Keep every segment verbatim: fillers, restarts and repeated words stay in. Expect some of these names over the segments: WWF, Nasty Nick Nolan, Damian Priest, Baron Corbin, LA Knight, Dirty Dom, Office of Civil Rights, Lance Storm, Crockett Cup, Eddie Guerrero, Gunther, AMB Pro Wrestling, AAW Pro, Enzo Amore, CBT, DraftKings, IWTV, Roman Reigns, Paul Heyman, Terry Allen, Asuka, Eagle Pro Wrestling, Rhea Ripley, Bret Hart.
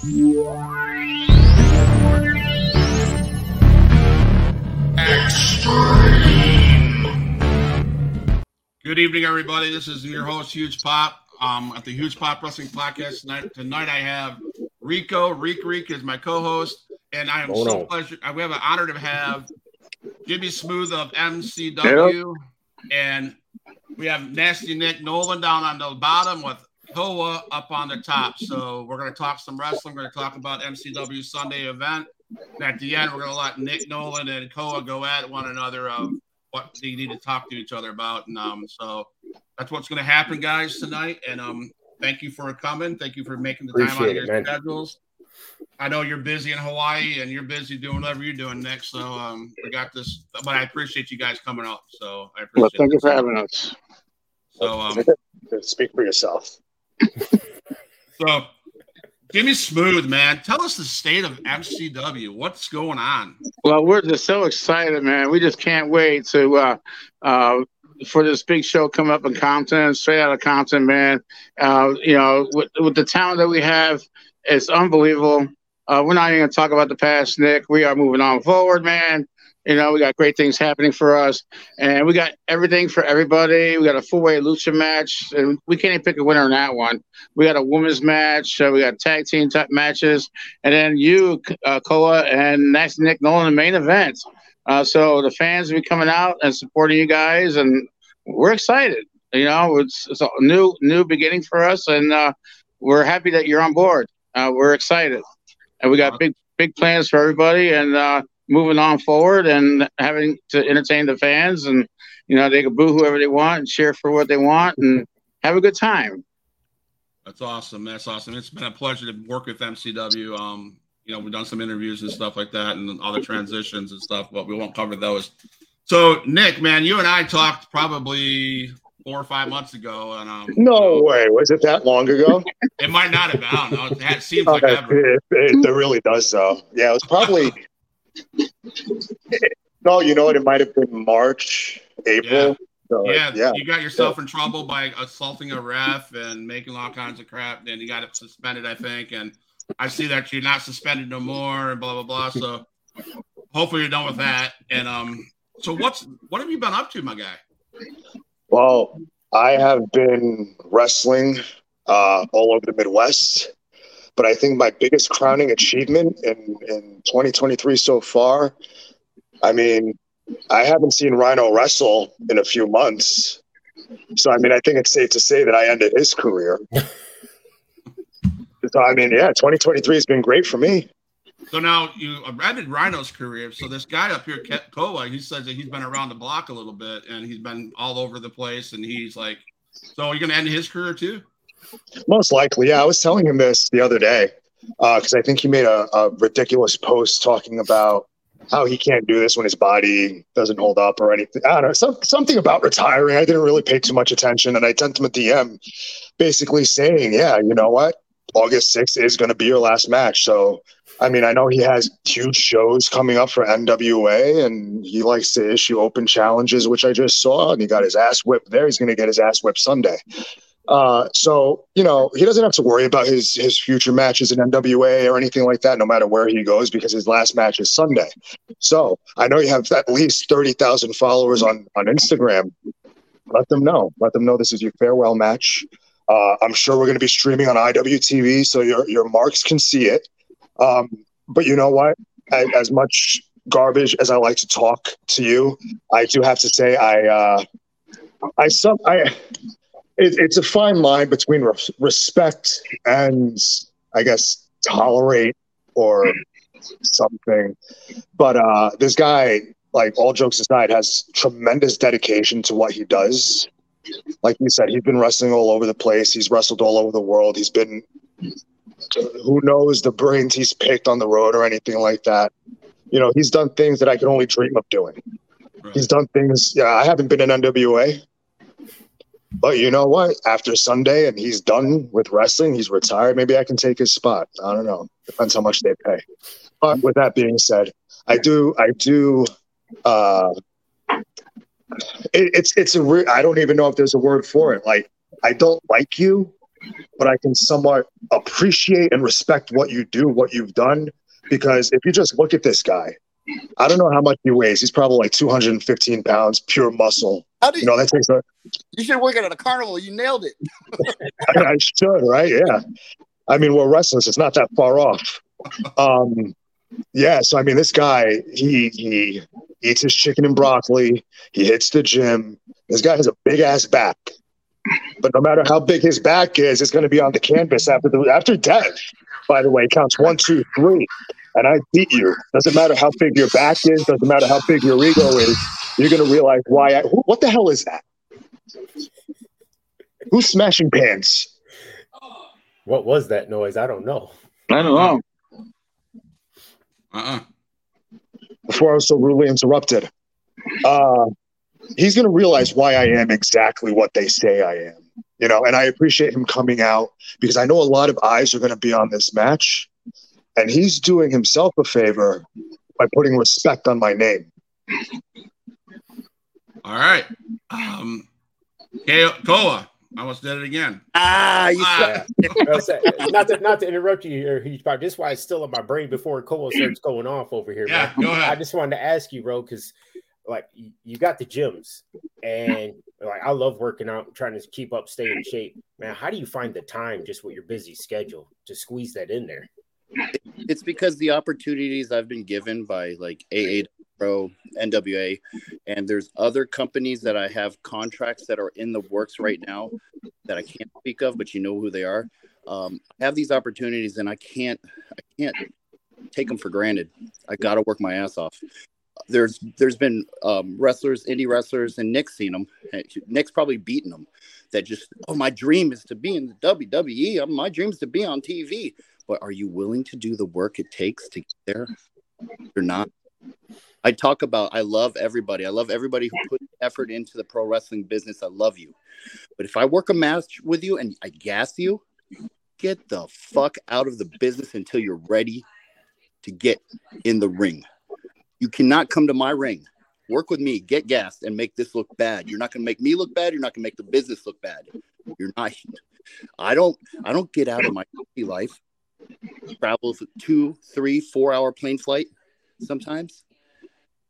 Extreme. Good evening, everybody. This is your host, Huge Pop, um, at the Huge Pop Wrestling Podcast. Tonight, tonight I have Rico. Reek Reek is my co-host, and I am oh, so no. pleasure. We have an honor to have Jimmy Smooth of M C W, yeah. and we have Nasty Nick Nolan down on the bottom with Koa up on the top. So we're going to talk some wrestling. We're going to talk about M C W Sunday event. And at the end, we're going to let Nick Nolan and Koa go at one another of what they need to talk to each other about. And um, so that's what's going to happen, guys, tonight. And um, thank you for coming. Thank you for making the Appreciate time out of your man. schedules. I know you're busy in Hawaii and you're busy doing whatever you're doing next. So um, we got this. But I appreciate you guys coming up. So I appreciate well, thank you for having us. So um, speak for yourself. So, Jimmy Smooth, man, tell us the state of M C W. What's going on? Well, we're just so excited, man. We just can't wait to uh, uh, for this big show come up in Compton, straight out of Compton, man. Uh, you know, with, with the talent that we have, it's unbelievable. Uh, we're not even going to talk about the past, Nick. We are moving on forward, man. You know, we got great things happening for us, and we got everything for everybody. We got a four-way lucha match, and we can't even pick a winner in that one. We got a women's match. So we got tag team type matches, and then you, uh, Koa, and Nasty Nick Nolan, the main event. Uh, so the fans will be coming out and supporting you guys, and we're excited. You know, it's, it's a new new beginning for us, and uh, we're happy that you're on board. Uh, we're excited, and we got big big plans for everybody, and uh, moving on forward and having to entertain the fans, and, you know, they can boo whoever they want and cheer for what they want and have a good time. That's awesome. That's awesome. It's been a pleasure to work with M C W. Um, you know, we've done some interviews and stuff like that and all the transitions and stuff, but we won't cover those. So, Nick, man, you and I talked probably four or five months ago. And um, No you know, way. Was it that long ago? It might not have been. I don't know. It seems oh, like ever. It, it, it really does, though. Yeah, it was probably... No, you know what? It might have been March, April. Yeah, so, yeah, yeah. You got yourself yeah. in trouble by assaulting a ref and making all kinds of crap. Then you got it suspended, I think. And I see that you're not suspended no more, and blah blah blah. So hopefully you're done with that. And um, so what's what have you been up to, my guy? Well, I have been wrestling uh, all over the Midwest. But I think my biggest crowning achievement in, in twenty twenty-three so far, I mean, I haven't seen Rhino wrestle in a few months. So, I mean, I think it's safe to say that I ended his career. So, I mean, yeah, twenty twenty-three has been great for me. So now you ended Rhino's career. So this guy up here, Koa, he says that he's been around the block a little bit and he's been all over the place. And he's like, so are you going to end his career too? Most likely, yeah. I was telling him this the other day because uh, I think he made a, a ridiculous post talking about how he can't do this when his body doesn't hold up or anything. I don't know, some, something about retiring. I didn't really pay too much attention, and I sent him a D M basically saying, yeah, you know what? August sixth is going to be your last match. So, I mean, I know he has huge shows coming up for N W A, and he likes to issue open challenges, which I just saw, and he got his ass whipped there. He's going to get his ass whipped Sunday. Uh, so, you know, he doesn't have to worry about his, his future matches in N W A or anything like that, no matter where he goes, because his last match is Sunday. So I know you have at least thirty thousand followers on, on Instagram. Let them know. Let them know this is your farewell match. Uh, I'm sure we're going to be streaming on I W T V, so your, your marks can see it. Um, but you know what? I, as much garbage as I like to talk to you, I do have to say I, uh, I, some, I, It, it's a fine line between re- respect and, I guess, tolerate or something. But uh, this guy, like, all jokes aside, has tremendous dedication to what he does. Like you said, he's been wrestling all over the place. He's wrestled all over the world. He's been, who knows, the brains he's picked on the road or anything like that. You know, he's done things that I could only dream of doing. Right. He's done things, yeah, I haven't been in N W A. But you know what? After Sunday and he's done with wrestling, he's retired, maybe I can take his spot. I don't know. Depends how much they pay. But with that being said, I do I do uh it, it's it's a re- I don't even know if there's a word for it. Like, I don't like you, but I can somewhat appreciate and respect what you do, what you've done. Because if you just look at this guy, I don't know how much he weighs. He's probably like two hundred fifteen pounds, pure muscle. How do you, you know, that takes a, you should work at a carnival. You nailed it. I, I should, right? Yeah. I mean, we're wrestlers. It's not that far off. Um, yeah. So, I mean, this guy, he, he eats his chicken and broccoli. He hits the gym. This guy has a big ass back. But no matter how big his back is, it's going to be on the canvas after the after death. By the way, it counts one, two, three, and I beat you. Doesn't matter how big your back is. Doesn't matter how big your ego is. You're going to realize why. I, who, what the hell is that? Who's smashing pans? What was that noise? I don't know. I don't know. Uh-uh. Before I was so rudely interrupted. Uh, he's going to realize why I am exactly what they say I am, you know, and I appreciate him coming out because I know a lot of eyes are going to be on this match, and he's doing himself a favor by putting respect on my name. All right. Um, Koa, I almost did it again. Ah, you ah. not, to, not to interrupt you here, Huge Pop. This is why it's still in my brain before Koa starts going off over here. Yeah, bro. Go ahead. I just wanted to ask you, bro, because like you got the gyms, and like I love working out, trying to keep up, stay in shape. Man, how do you find the time, just with your busy schedule, to squeeze that in there? It's because the opportunities I've been given by like A A W Pro, N W A, and there's other companies that I have contracts that are in the works right now that I can't speak of, but you know who they are. Um, I have these opportunities, and I can't, I can't take them for granted. I got to work my ass off. There's there's been um, wrestlers, indie wrestlers, and Nick's seen them. Nick's probably beaten them. That just, oh, my dream is to be in the W W E. My dream is to be on T V. But are you willing to do the work it takes to get there? You're not. I talk about I love everybody. I love everybody who put effort into the pro wrestling business. I love you. But if I work a match with you and I gas you, get the fuck out of the business until you're ready to get in the ring. You cannot come to my ring, work with me, get gassed, and make this look bad. You're not going to make me look bad. You're not going to make the business look bad. You're not. I don't. I don't get out of my life. Travel for two, three, four-hour plane flight sometimes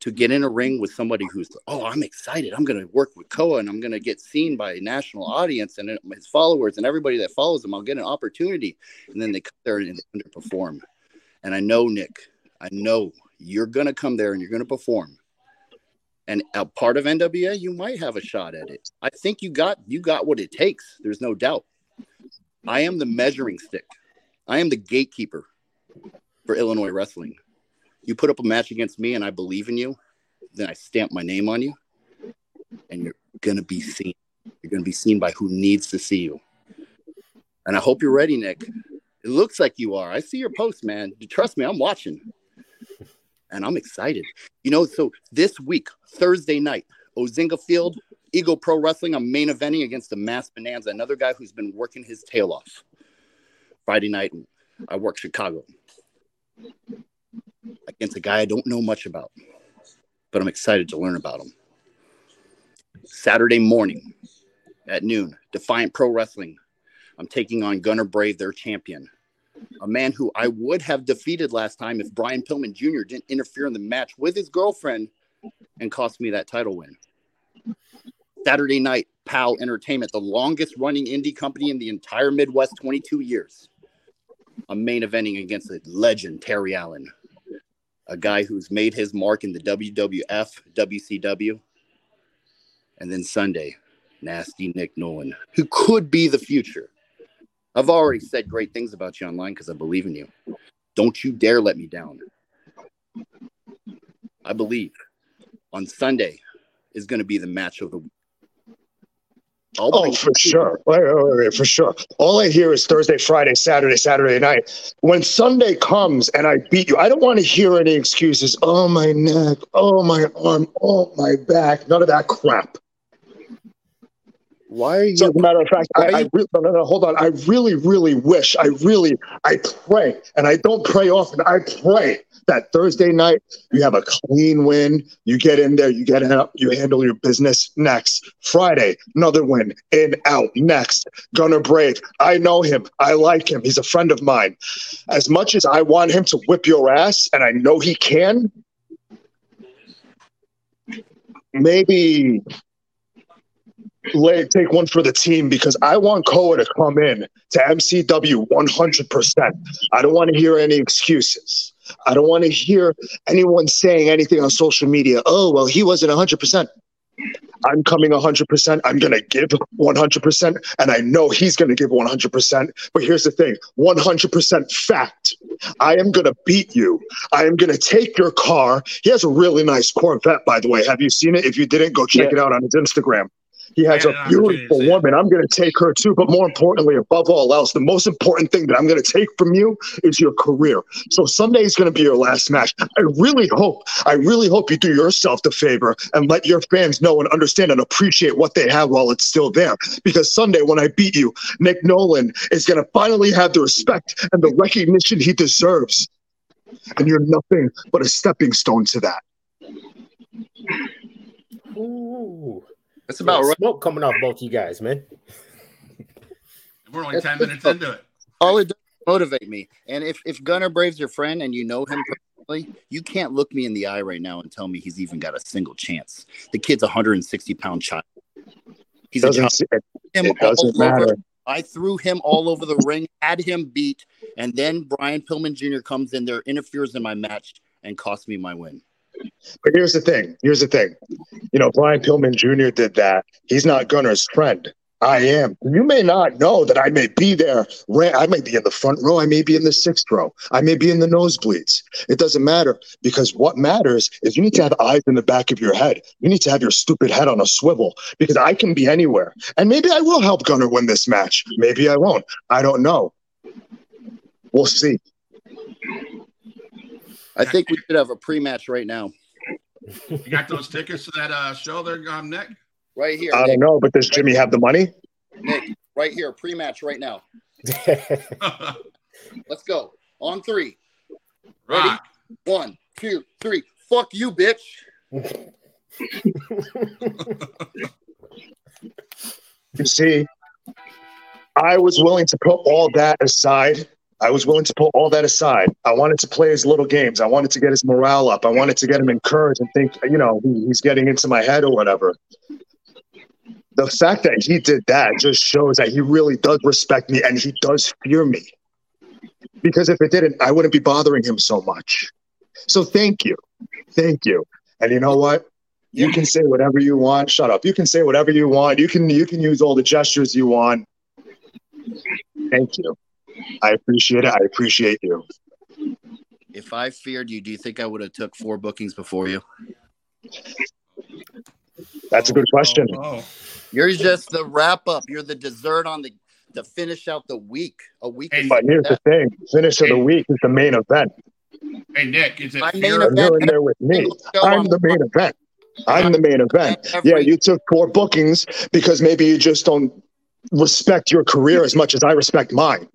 to get in a ring with somebody who's, oh, I'm excited. I'm going to work with Koa, and I'm going to get seen by a national audience and his followers and everybody that follows him. I'll get an opportunity, and then they come there and underperform. And I know, Nick. I know. You're going to come there and you're going to perform. And a part of N W A, you might have a shot at it. I think you got you got what it takes. There's no doubt. I am the measuring stick. I am the gatekeeper for Illinois wrestling. You put up a match against me and I believe in you, then I stamp my name on you, and you're going to be seen. You're going to be seen by who needs to see you. And I hope you're ready, Nick. It looks like you are. I see your posts, man. Trust me, I'm watching. And I'm excited. You know, so this week, Thursday night, Ozinga Field, Eagle Pro Wrestling, I'm main eventing against the Mass Bonanza, another guy who's been working his tail off. Friday night, I work Chicago against a guy I don't know much about, but I'm excited to learn about him. Saturday morning at noon, Defiant Pro Wrestling, I'm taking on Gunnar Brave, their champion. A man who I would have defeated last time if Brian Pillman Junior didn't interfere in the match with his girlfriend and cost me that title win. Saturday night, P A L Entertainment, the longest running indie company in the entire Midwest, twenty-two years. I'm main eventing against a legend, Terry Allen, a guy who's made his mark in the W W F, W C W. And then Sunday, Nasty Nick Nolan, who could be the future. I've already said great things about you online because I believe in you. Don't you dare let me down. I believe on Sunday is going to be the match of the week. I'll oh, for sure. Wait, wait, wait, for sure. All I hear is Thursday, Friday, Saturday, Saturday night. When Sunday comes and I beat you, I don't want to hear any excuses. Oh, my neck. Oh, my arm. Oh, my back. None of that crap. Why are you? So, as a matter of fact, I, you, I re- no, no, no, hold on. I really, really wish. I really, I pray, and I don't pray often. I pray that Thursday night you have a clean win. You get in there, you get out, you handle your business. Next Friday, another win, in, out. Next, Gunnar Brave. I know him. I like him. He's a friend of mine. As much as I want him to whip your ass, and I know he can, maybe. Lay, take one for the team, because I want Koa to come in to M C W one hundred percent. I don't want to hear any excuses. I don't want to hear anyone saying anything on social media. Oh, well, he wasn't one hundred percent. I'm coming one hundred percent. I'm going to give one hundred percent. And I know he's going to give one hundred percent. But here's the thing, one hundred percent fact. I am going to beat you. I am going to take your car. He has a really nice Corvette, by the way. Have you seen it? If you didn't, go check yeah. it out on his Instagram. He has yeah, a beautiful woman. I'm going to take her too. But more importantly, above all else, the most important thing that I'm going to take from you is your career. So Sunday is going to be your last match. I really hope, I really hope you do yourself the favor and let your fans know and understand and appreciate what they have while it's still there. Because Sunday, when I beat you, Nick Nolan is going to finally have the respect and the recognition he deserves. And you're nothing but a stepping stone to that. Ooh. That's about right. Smoke coming off both you guys, man. We're only ten minutes into it. All it does is motivate me. And if, if Gunnar Brave's your friend and you know him personally, you can't look me in the eye right now and tell me he's even got a single chance. The kid's a one hundred sixty pound child. He's doesn't, a child. It, it doesn't matter. Over. I threw him all over the ring, had him beat, and then Brian Pillman Junior comes in there, interferes in my match, and costs me my win. But here's the thing. Here's the thing. You know, Brian Pillman Junior did that. He's not Gunnar's friend. I am. You may not know that I may be there. I may be in the front row. I may be in the sixth row. I may be in the nosebleeds. It doesn't matter, because what matters is you need to have eyes in the back of your head. You need to have your stupid head on a swivel, because I can be anywhere. And maybe I will help Gunnar win this match. Maybe I won't. I don't know. We'll see. I think we should have a pre-match right now. You got those tickets to that uh, show there, um, Nick? Right here. I Nick. don't know, but does Jimmy have the money? Nick, right here, pre-match right now. Let's go. On three. Ready? Rock. One, two, three. Fuck you, bitch. You see, I was willing to put all that aside. I was willing to put all that aside. I wanted to play his little games. I wanted to get his morale up. I wanted to get him encouraged and think, you know, he's getting into my head or whatever. The fact that he did that just shows that he really does respect me and he does fear me. Because if it didn't, I wouldn't be bothering him so much. So thank you. Thank you. And you know what? You can say whatever you want. Shut up. You can say whatever you want. You can, you can use all the gestures you want. Thank you. I appreciate it. I appreciate you. If I feared you, do you think I would have took four bookings before you? That's a good question. Oh, oh. You're just the wrap up. You're the dessert on the, the finish out the week. A week. Hey, but here's that. the thing. Finish hey. of the week is the main event. Hey, Nick, is it My main event? You're in there with me. I'm the main event. I'm the main event. Yeah, you took four bookings because maybe you just don't respect your career as much as I respect mine.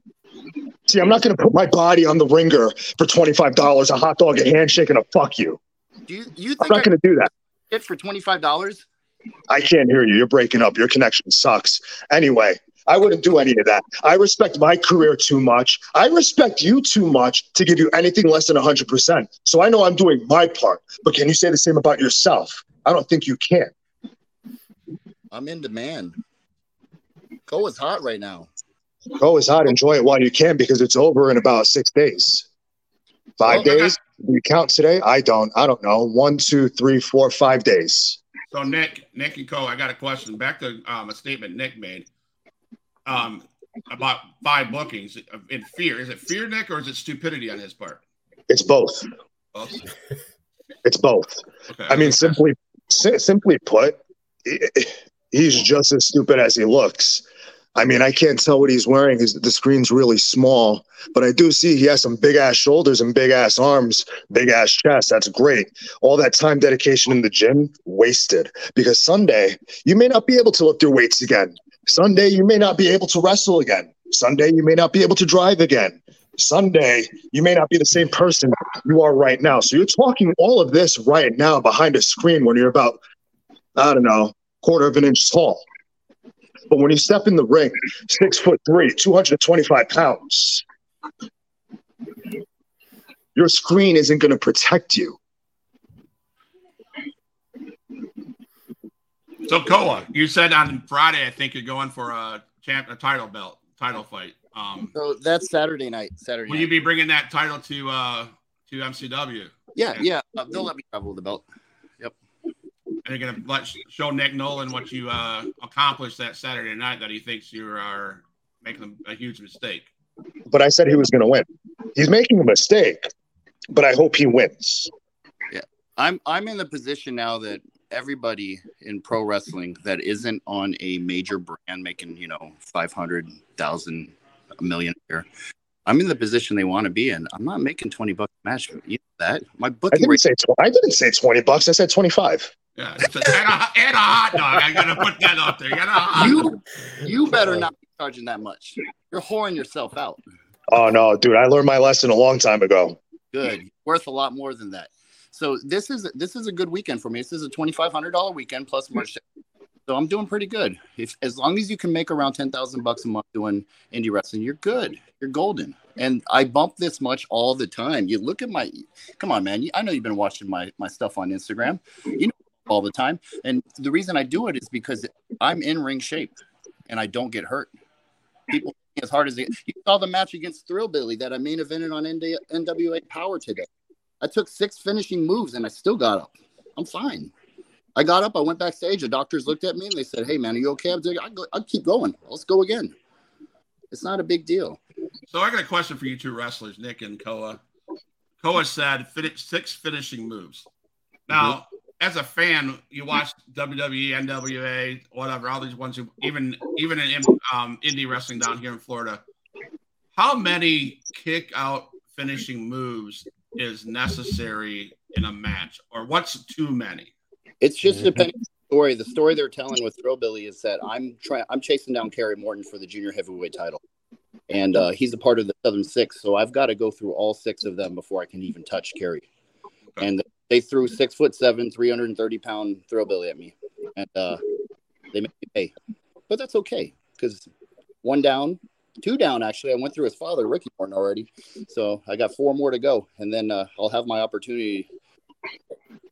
See, I'm not going to put my body on the ringer for twenty-five dollars, a hot dog, a handshake, and a fuck you. Do you, you think I'm not going to do that. It for twenty-five dollars? I can't hear you. You're breaking up. Your connection sucks. Anyway, I wouldn't do any of that. I respect my career too much. I respect you too much to give you anything less than one hundred percent. So I know I'm doing my part, but can you say the same about yourself? I don't think you can. I'm in demand. Koa is hot right now. Go is hot. Enjoy it while you can, because it's over in about six days. Five oh, days. Do you count today? I don't. I don't know. One, two, three, four, five days. So, Nick, Nick and Koa, I got a question. Back to um, a statement Nick made um, about five bookings in fear. Is it fear, Nick, or is it stupidity on his part? It's both. Both? It's both. Okay. I mean, simply, si- simply put, he's just as stupid as he looks. I mean, I can't tell what he's wearing. His, the screen's really small, but I do see he has some big-ass shoulders and big-ass arms, big-ass chest. That's great. All that time dedication in the gym, wasted. Because Sunday, you may not be able to lift your weights again. Sunday, you may not be able to wrestle again. Sunday, you may not be able to drive again. Sunday, you may not be the same person you are right now. So you're talking all of this right now behind a screen when you're about, I don't know, quarter of an inch tall. But when you step in the ring, six foot three, two hundred twenty-five pounds, your screen isn't going to protect you. So, Koa, you said on Friday, I think you're going for a champ, a title belt, title fight. Um, so that's Saturday night. Saturday. Will night. You be bringing that title to uh, to M C W? Yeah, and, yeah. They'll let me travel with the belt. Yep. And you're gonna let, show Nick Nolan what you uh, accomplished that Saturday night that he thinks you are making a huge mistake. But I said he was gonna win. He's making a mistake, but I hope he wins. Yeah, I'm. I'm in the position now that everybody in pro wrestling that isn't on a major brand making, you know, five hundred thousand, a million a year, I'm in the position they want to be in. I'm not making twenty bucks a match. You know that. My booking I didn't rate- say tw- I didn't say twenty bucks. I said twenty-five. Yeah, and a, and a hot dog. I gotta put that up there. You, you better not be charging that much. You're whoring yourself out. Oh no, dude! I learned my lesson a long time ago. Good, you're worth a lot more than that. So this is this is a good weekend for me. This is a twenty-five hundred dollars weekend plus merch. So I'm doing pretty good. If as long as you can make around ten thousand bucks a month doing indie wrestling, you're good. You're golden. And I bump this much all the time. You look at my, come on, man. I know you've been watching my my stuff on Instagram, you know, all the time. And the reason I do it is because I'm in ring shape and I don't get hurt. People as hard as they. You saw the match against Thrillbilly that I main evented on N W A Power today. I took six finishing moves, and I still got up. I'm fine. I got up. I went backstage. The doctors looked at me, and they said, hey, man, are you okay? I'm like, I'll, go, I'll keep going. Let's go again. It's not a big deal. So I got a question for you two wrestlers, Nick and Koa. Koa said finish, six finishing moves. Now, mm-hmm. as a fan, you watch W W E, N W A, whatever, all these ones, who, even, even in um, indie wrestling down here in Florida. How many kick-out finishing moves is necessary in a match, or what's too many? It's just depending on the story. The story they're telling with Thrillbilly is that I'm trying, I'm chasing down Kerry Morton for the junior heavyweight title, and uh, he's a part of the Southern Six, so I've got to go through all six of them before I can even touch Kerry. Okay. And they threw six foot seven, three hundred thirty pound Thrillbilly at me, and uh, they made me pay, but that's okay because one down. Two down, actually. I went through his father, Ricky Morton, already. So I got four more to go. And then uh, I'll have my opportunity.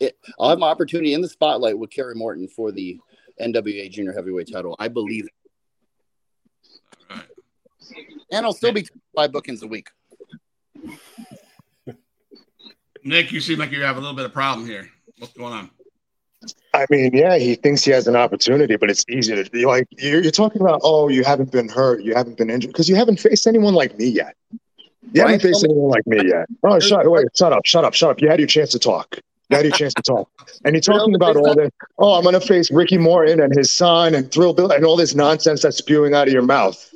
It, I'll have my opportunity in the spotlight with Kerry Morton for the N W A Junior Heavyweight title. I believe it. All right. And I'll still be five bookings a week. Nick, you seem like you have a little bit of problem here. What's going on? I mean, yeah, he thinks he has an opportunity, but it's easy to be like, you're, you're talking about, oh, you haven't been hurt, you haven't been injured, because you haven't faced anyone like me yet. You haven't faced anyone like me yet. Oh, shut, wait, shut up, shut up, shut up. You had your chance to talk. You had your chance to talk. And you're talking about all this, oh, I'm going to face Ricky Morton and his son and Thrillbilly and all this nonsense that's spewing out of your mouth.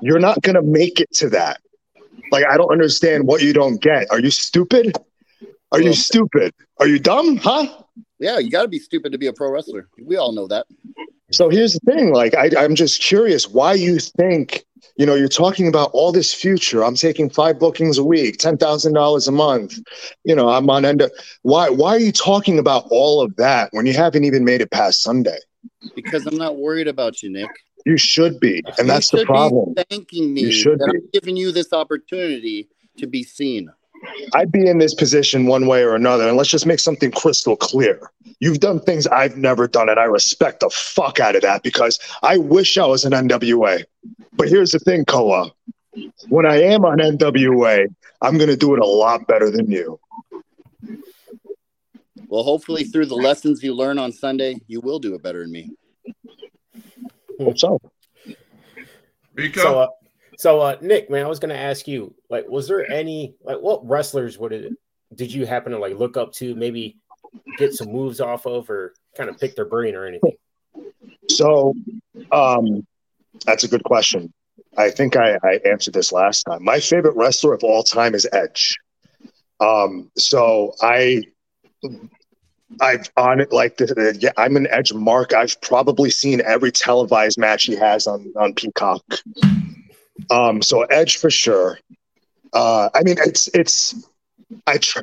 You're not going to make it to that. Like, I don't understand what you don't get. Are you stupid? Are you stupid? Are you dumb? Huh? Yeah, you got to be stupid to be a pro wrestler. We all know that. So here's the thing. Like, I, I'm just curious why you think, you know, you're talking about all this future. I'm taking five bookings a week, ten thousand dollars a month. You know, I'm on end. Why, why are you talking about all of that when you haven't even made it past Sunday? Because I'm not worried about you, Nick. You should be. And that's the problem. You should be thanking me. You should be. I'm giving you this opportunity to be seen. I'd be in this position one way or another, and let's just make something crystal clear. You've done things I've never done, and I respect the fuck out of that because I wish I was an N W A. But here's the thing, Koa. When I am on N W A, I'm going to do it a lot better than you. Well, hopefully through the lessons you learn on Sunday, you will do it better than me. Hope so. Rico? So, uh- So, uh, Nick, man, I was going to ask you, like, was there any, like, what wrestlers would it, did you happen to, like, look up to, maybe get some moves off of or kind of pick their brain or anything? So, um, that's a good question. I think I, I answered this last time. My favorite wrestler of all time is Edge. Um, so I I've on it like this. Yeah, I'm an Edge mark. I've probably seen every televised match he has on, on Peacock. Um, so Edge for sure. Uh, I mean, it's, it's, I, tr-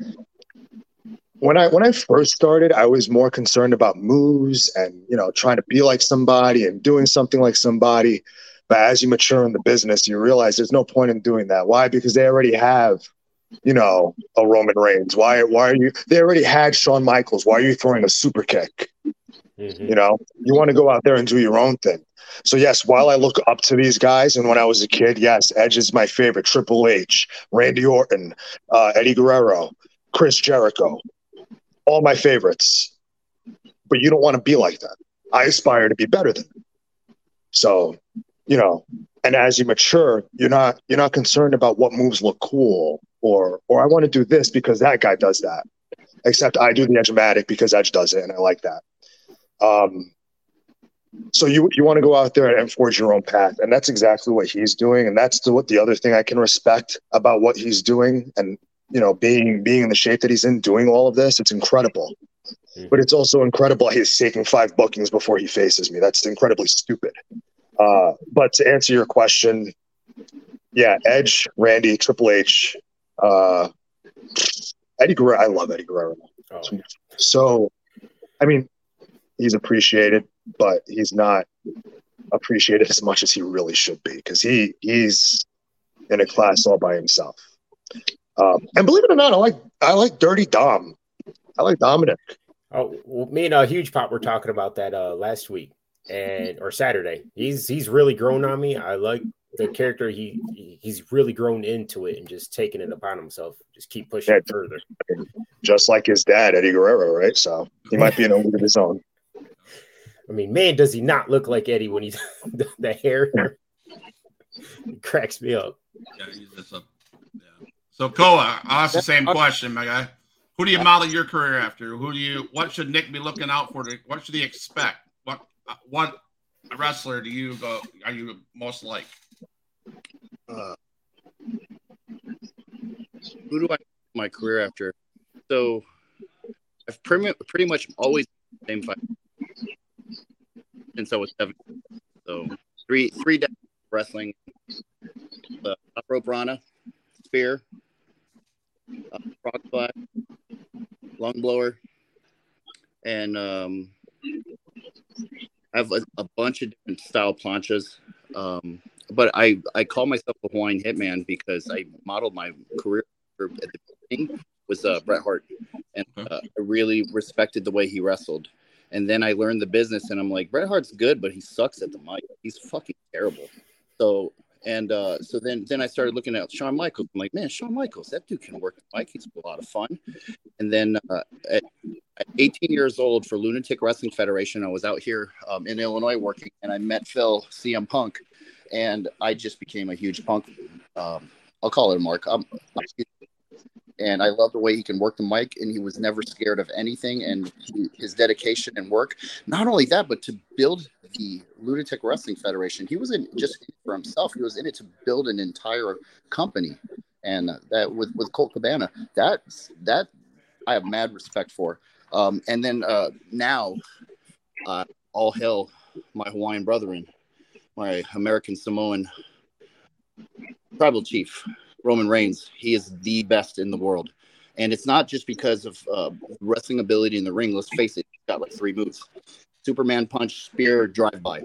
when I, when I first started, I was more concerned about moves and, you know, trying to be like somebody and doing something like somebody. But as you mature in the business, you realize there's no point in doing that. Why? Because they already have, you know, a Roman Reigns. Why, why are you, they already had Shawn Michaels. Why are you throwing a super kick? Mm-hmm. You know, you want to go out there and do your own thing. So yes, while I look up to these guys, and when I was a kid, yes, Edge is my favorite. Triple H, Randy Orton, uh, Eddie Guerrero, Chris Jericho, all my favorites. But you don't want to be like that. I aspire to be better than them. So, you know, and as you mature, you're not you're not concerned about what moves look cool or or I want to do this because that guy does that. Except I do the Edge-matic because Edge does it, and I like that. Um. So you you want to go out there and forge your own path, and that's exactly what he's doing, and that's the, what the other thing I can respect about what he's doing, and you know, being being in the shape that he's in, doing all of this, it's incredible. Mm-hmm. But it's also incredible he's taking five bookings before he faces me. That's incredibly stupid. Uh, but to answer your question, yeah, Edge, Randy, Triple H, uh, Eddie Guerrero. I love Eddie Guerrero. Oh, yeah. So, I mean, he's appreciated, but he's not appreciated as much as he really should be, because he, he's in a class all by himself. Um, and believe it or not, I like I like Dirty Dom. I like Dominic. Oh, well, me and uh, Huge Pop were talking about that uh, last week and or Saturday. He's he's really grown on me. I like the character. He, he he's really grown into it and just taking it upon himself. Just keep pushing yeah, it further. Just like his dad, Eddie Guerrero, right? So he might be in a league of his own. I mean, man, does he not look like Eddie when he's the, the hair? It cracks me up. Yeah, he's just a, yeah. So, Koa, I'll ask the same question, my guy. Who do you model your career after? Who do you? What should Nick be looking out for? What should he expect? What what wrestler do you go? Are you most like? Uh, who do I model my career after? So, I've pretty pretty much always been the same fight. Since I was seven, so three three decades of wrestling, the top rope Rana, spear, uh, frog splash, lung blower, and um, I have a, a bunch of different style planchas. Um, but I, I call myself the Hawaiian Hitman because I modeled my career at the beginning was uh, Bret Hart, and uh, I really respected the way he wrestled. And then I learned the business, and I'm like, Bret Hart's good, but he sucks at the mic. He's fucking terrible. So, and uh, so then then I started looking at Shawn Michaels. I'm like, man, Shawn Michaels, that dude can work the mic. He's a lot of fun. And then uh, at, at eighteen years old for Lunatic Wrestling Federation, I was out here um, in Illinois working, and I met Phil, C M Punk, and I just became a huge Punk. Um, I'll call it a mark. I'm, I'm And I love the way he can work the mic, and he was never scared of anything, and he, his dedication and work. Not only that, but to build the Lunatic Wrestling Federation, he wasn't just for himself. He was in it to build an entire company, and that with, with Colt Cabana, that, that I have mad respect for. Um, and then uh, now, uh, all hail my Hawaiian brethren, my American Samoan tribal chief, Roman Reigns. He is the best in the world. And it's not just because of uh, wrestling ability in the ring. Let's face it, he's got like three moves. Superman punch, spear, drive-by.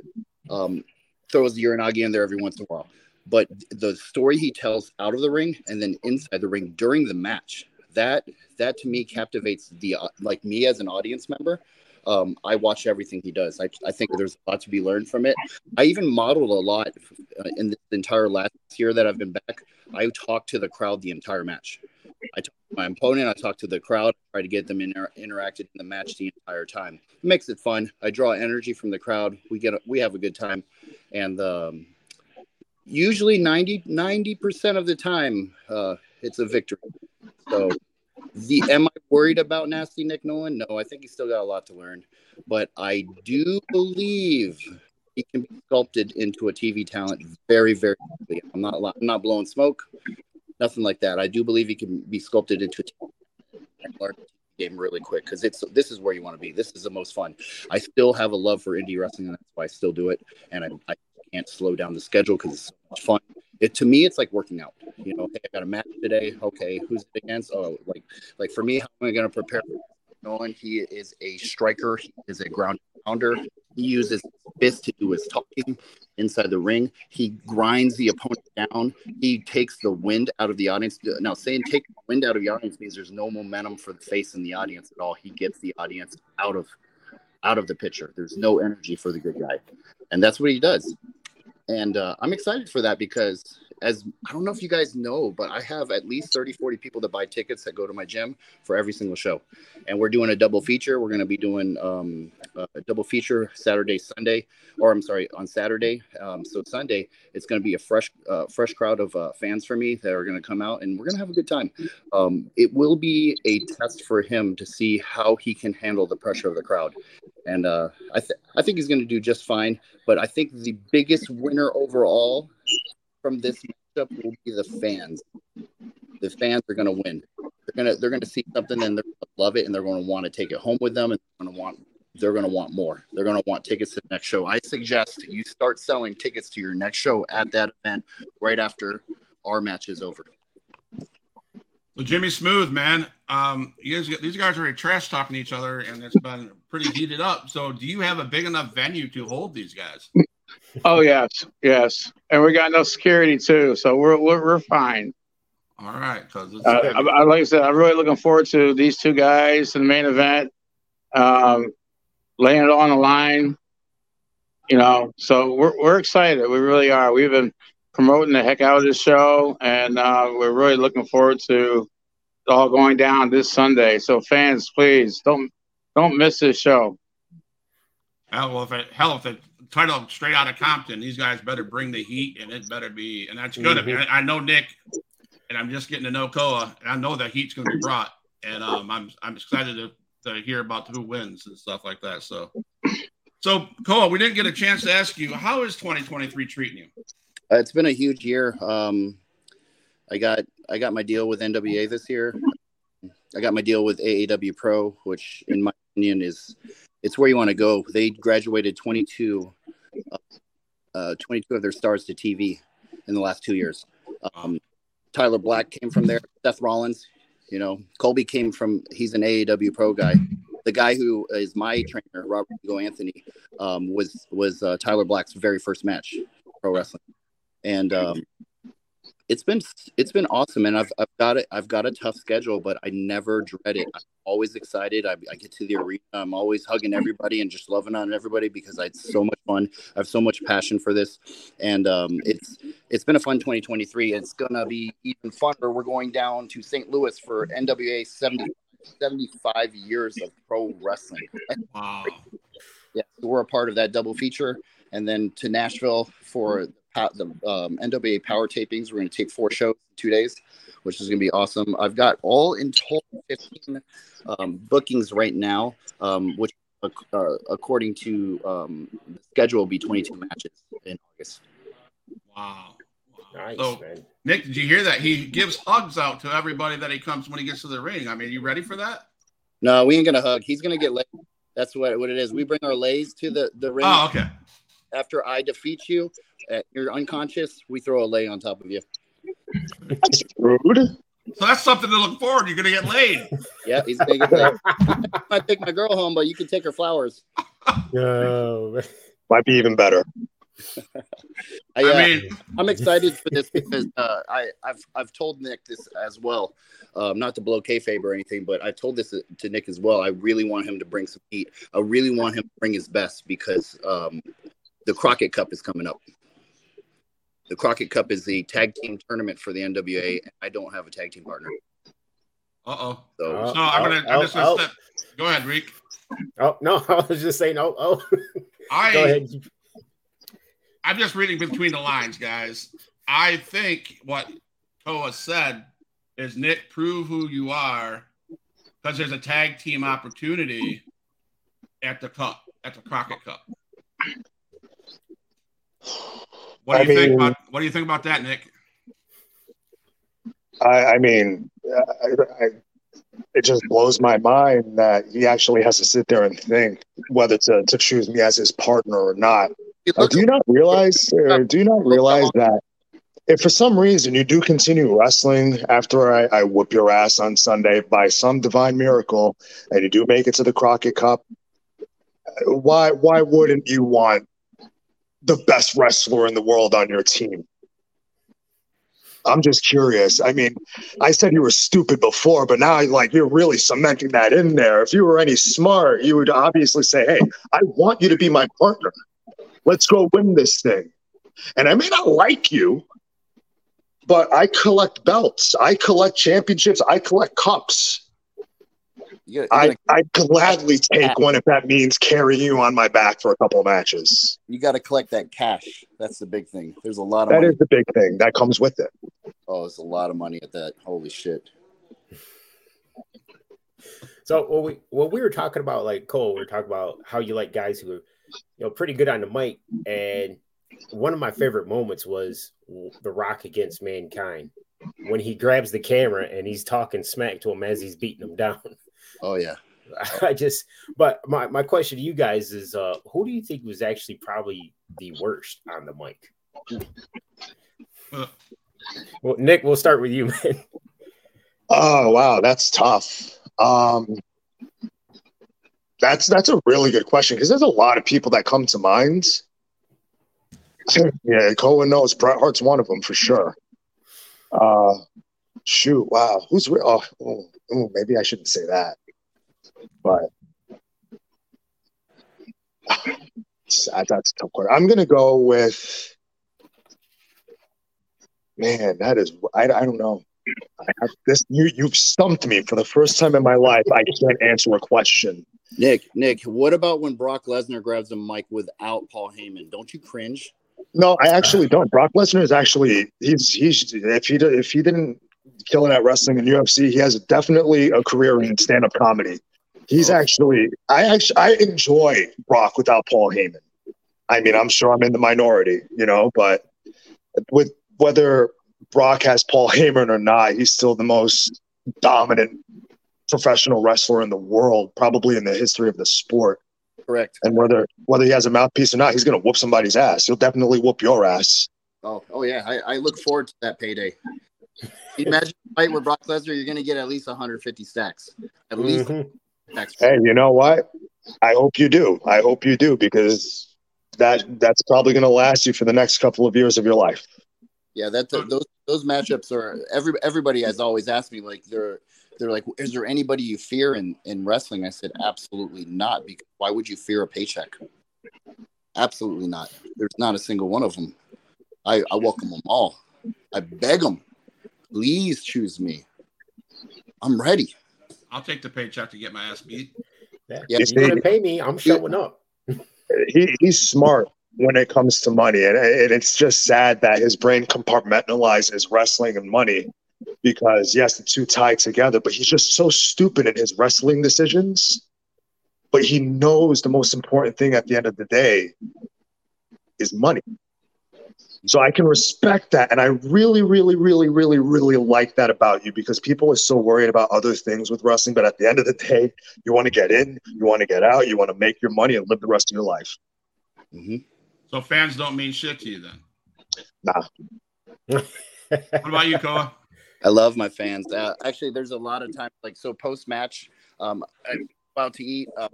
Um, throws the Uranagi in there every once in a while. But the story he tells out of the ring and then inside the ring during the match, that that to me captivates the uh, like me as an audience member. Um, I watch everything he does. I, I think there's a lot to be learned from it. I even modeled a lot uh, in the entire last year that I've been back. I talked to the crowd the entire match. I talked to my opponent. I talked to the crowd. I try to get them inter- interacted in the match the entire time. It makes it fun. I draw energy from the crowd. We get a, we have a good time, and um, usually ninety percent of the time uh, it's a victory. So. The am I worried about Nasty Nick Nolan? No, I think he's still got a lot to learn. But I do believe he can be sculpted into a T V talent very, very quickly. I'm not I'm not blowing smoke, nothing like that. I do believe he can be sculpted into a T V game really quick, because it's this is where you want to be. This is the most fun. I still have a love for indie wrestling, and that's why I still do it. And I, I can't slow down the schedule because it's so much fun. It, to me, it's like working out. You know, hey, I got a match today. Okay, who's it against? Oh, like, like for me, how am I going to prepare? Nolan, he is a striker. He is a ground pounder. He uses his fist to do his talking inside the ring. He grinds the opponent down. He takes the wind out of the audience. Now, saying take the wind out of the audience means there's no momentum for the face in the audience at all. He gets the audience out of out of the picture. There's no energy for the good guy, and that's what he does. And uh, I'm excited for that because, as I don't know if you guys know, but I have at least thirty, forty people that buy tickets that go to my gym for every single show. And we're doing a double feature. We're going to be doing um, a double feature Saturday, Sunday, or I'm sorry, on Saturday. Um, so Sunday, it's going to be a fresh uh, fresh crowd of uh, fans for me that are going to come out, and we're going to have a good time. Um, it will be a test for him to see how he can handle the pressure of the crowd. And uh, I, th- I think he's going to do just fine. But I think the biggest winner overall from this matchup will be the fans. The fans are going to win. They're going to they're going to see something, and they're going to love it, and they're going to want to take it home with them, and they're going to want they're going to want more. They're going to want tickets to the next show. I suggest you start selling tickets to your next show at that event right after our match is over. Well, Jimmy Smooth, man, um, you guys, these guys are trash talking each other, and it's been pretty heated up. So, do you have a big enough venue to hold these guys? Oh yes, yes, and we got no security too, so we're we're, we're fine. All right, because uh, I, I, like I said, I'm really looking forward to these two guys in the main event, um, laying it all on the line. You know, so we're we're excited. We really are. We've been promoting the heck out of this show, and uh, we're really looking forward to it all going down this Sunday. So fans, please don't don't miss this show. Hell, well, if it, hell, if it title straight out of Compton, these guys better bring the heat, and it better be, and that's good. Mm-hmm. I, I know Nick, and I'm just getting to know Koa, and I know the heat's going to be brought, and um, I'm I'm excited to, to hear about who wins and stuff like that. So, so Koa, we didn't get a chance to ask you, how is twenty twenty-three treating you? It's been a huge year. Um, I got I got my deal with N W A this year. I got my deal with A A W Pro, which, in my opinion, is it's where you want to go. They graduated twenty-two, uh, twenty-two of their stars to T V in the last two years. Um, Tyler Black came from there. Seth Rollins, you know, Colby came from. He's an A A W Pro guy. The guy who is my trainer, Robert Hugo Anthony, um, was was uh, Tyler Black's very first match pro wrestling. And um, it's been it's been awesome, and I've I've got it. I've got a tough schedule, but I never dread it. I'm always excited. I, I get to the arena. I'm always hugging everybody and just loving on everybody because it's so much fun. I have so much passion for this, and um, it's it's been a fun twenty twenty-three. It's gonna be even funner. We're going down to Saint Louis for N W A seventy, seventy-five years of pro wrestling. Wow. Yeah, so we're a part of that double feature, and then to Nashville for the um, N W A Power tapings. We're going to take four shows in two days, which is going to be awesome. I've got all in total fifteen um, bookings right now, um, which uh, according to um, the schedule will be twenty-two matches in August. Wow. Nice, so, man. Nick, did you hear that? He gives hugs out to everybody that he comes when he gets to the ring. I mean, you ready for that? No, we ain't going to hug. He's going to get laid. That's what, what it is. We bring our lays to the, the ring. Oh, okay. After I defeat you, uh, you're unconscious, we throw a lay on top of you. That's rude. So that's something to look forward to. You're going to get laid. Yeah, he's going to get laid. I might take my girl home, but you can take her flowers. No. Might be even better. I, uh, I mean, I'm excited for this because uh, I, I've I've told Nick this as well, um, not to blow kayfabe or anything, but I told this to Nick as well. I really want him to bring some heat. I really want him to bring his best because um, the Crockett Cup is coming up. The Crockett Cup is the tag team tournament for the N W A, and I don't have a tag team partner. Uh-oh. So uh, no, I'm oh, gonna. I'm oh, just gonna oh. step. Go ahead, Reek. Oh no, I was just saying. Oh, oh. I. Go ahead. I'm just reading between the lines, guys. I think what Koa said is, Nick, prove who you are, because there's a tag team opportunity at the cup, at the Crockett Cup. What do I you mean, think about what do you think about that, Nick? I, I mean, I, I, it just blows my mind that he actually has to sit there and think whether to, to choose me as his partner or not. Uh, do you not realize? Or do you not realize that if for some reason you do continue wrestling after I, I whoop your ass on Sunday by some divine miracle, and you do make it to the Crockett Cup, why why wouldn't you want the best wrestler in the world on your team? I'm just curious. I mean, I said you were stupid before, but now like you're really cementing that in there. If you were any smart, you would obviously say, hey, I want you to be my partner. Let's go win this thing. And I may not like you, but I collect belts. I collect championships. I collect cups. You're, you're I, gonna, I'd gladly take one if that means carrying you on my back for a couple of matches. You got to collect that cash. That's the big thing. There's a lot of that money. That is the big thing. That comes with it. Oh, there's a lot of money at that. Holy shit. So when we, when we were talking about, like, Cole, we were talking about how you like guys who are, you know, pretty good on the mic. And one of my favorite moments was The Rock against Mankind, when he grabs the camera and he's talking smack to him as he's beating him down. Oh, yeah. I just, but my, my question to you guys is, uh, who do you think was actually probably the worst on the mic? Well, Nick, we'll start with you, man. Oh, wow. That's tough. Um, that's, that's a really good question, because there's a lot of people that come to mind. Yeah, Cohen knows. Bret Hart's one of them for sure. Uh, shoot, wow. Who's, oh, oh. Ooh, maybe I shouldn't say that, but that's a tough question. I'm going to go with, man, that is, I, I don't know. I have this, you, you've stumped me for the first time in my life. I can't answer a question. Nick, Nick, what about when Brock Lesnar grabs a mic without Paul Heyman? Don't you cringe? No, I actually don't. Brock Lesnar is actually, he's, he's, if he, if he didn't, killing at wrestling and U F C, he has definitely a career in stand-up comedy. He's actually, I actually, I enjoy Brock without Paul Heyman. I mean, I'm sure I'm in the minority, you know, but with whether Brock has Paul Heyman or not, he's still the most dominant professional wrestler in the world, probably in the history of the sport. Correct. And whether whether he has a mouthpiece or not, he's going to whoop somebody's ass. He'll definitely whoop your ass. Oh, oh yeah. I, I look forward to that payday. Imagine a fight with Brock Lesnar, you're going to get at least one hundred fifty stacks. At least. Mm-hmm. Hey, you know what? I hope you do. I hope you do, because that that's probably going to last you for the next couple of years of your life. Yeah, that uh, those those matchups are. Every everybody has always asked me, like, they're they're like, is there anybody you fear in in wrestling? I said, absolutely not. Because why would you fear a paycheck? Absolutely not. There's not a single one of them. I, I welcome them all. I beg them. Please choose me. I'm ready. I'll take the paycheck to get my ass beat. Yeah, yeah, if you're going to pay me, I'm showing up. He, he's smart when it comes to money. And, and it's just sad that his brain compartmentalizes wrestling and money, because, yes, the two tie together, but he's just so stupid in his wrestling decisions. But he knows the most important thing at the end of the day is money. So I can respect that, and I really, really, really, really, really like that about you, because people are so worried about other things with wrestling, but at the end of the day, you want to get in, you want to get out, you want to make your money and live the rest of your life. Mm-hmm. So fans don't mean shit to you then? Nah. What about you, Koa? I love my fans. Uh, actually, there's a lot of times, like, so post-match, um, I'm about to eat. Uh,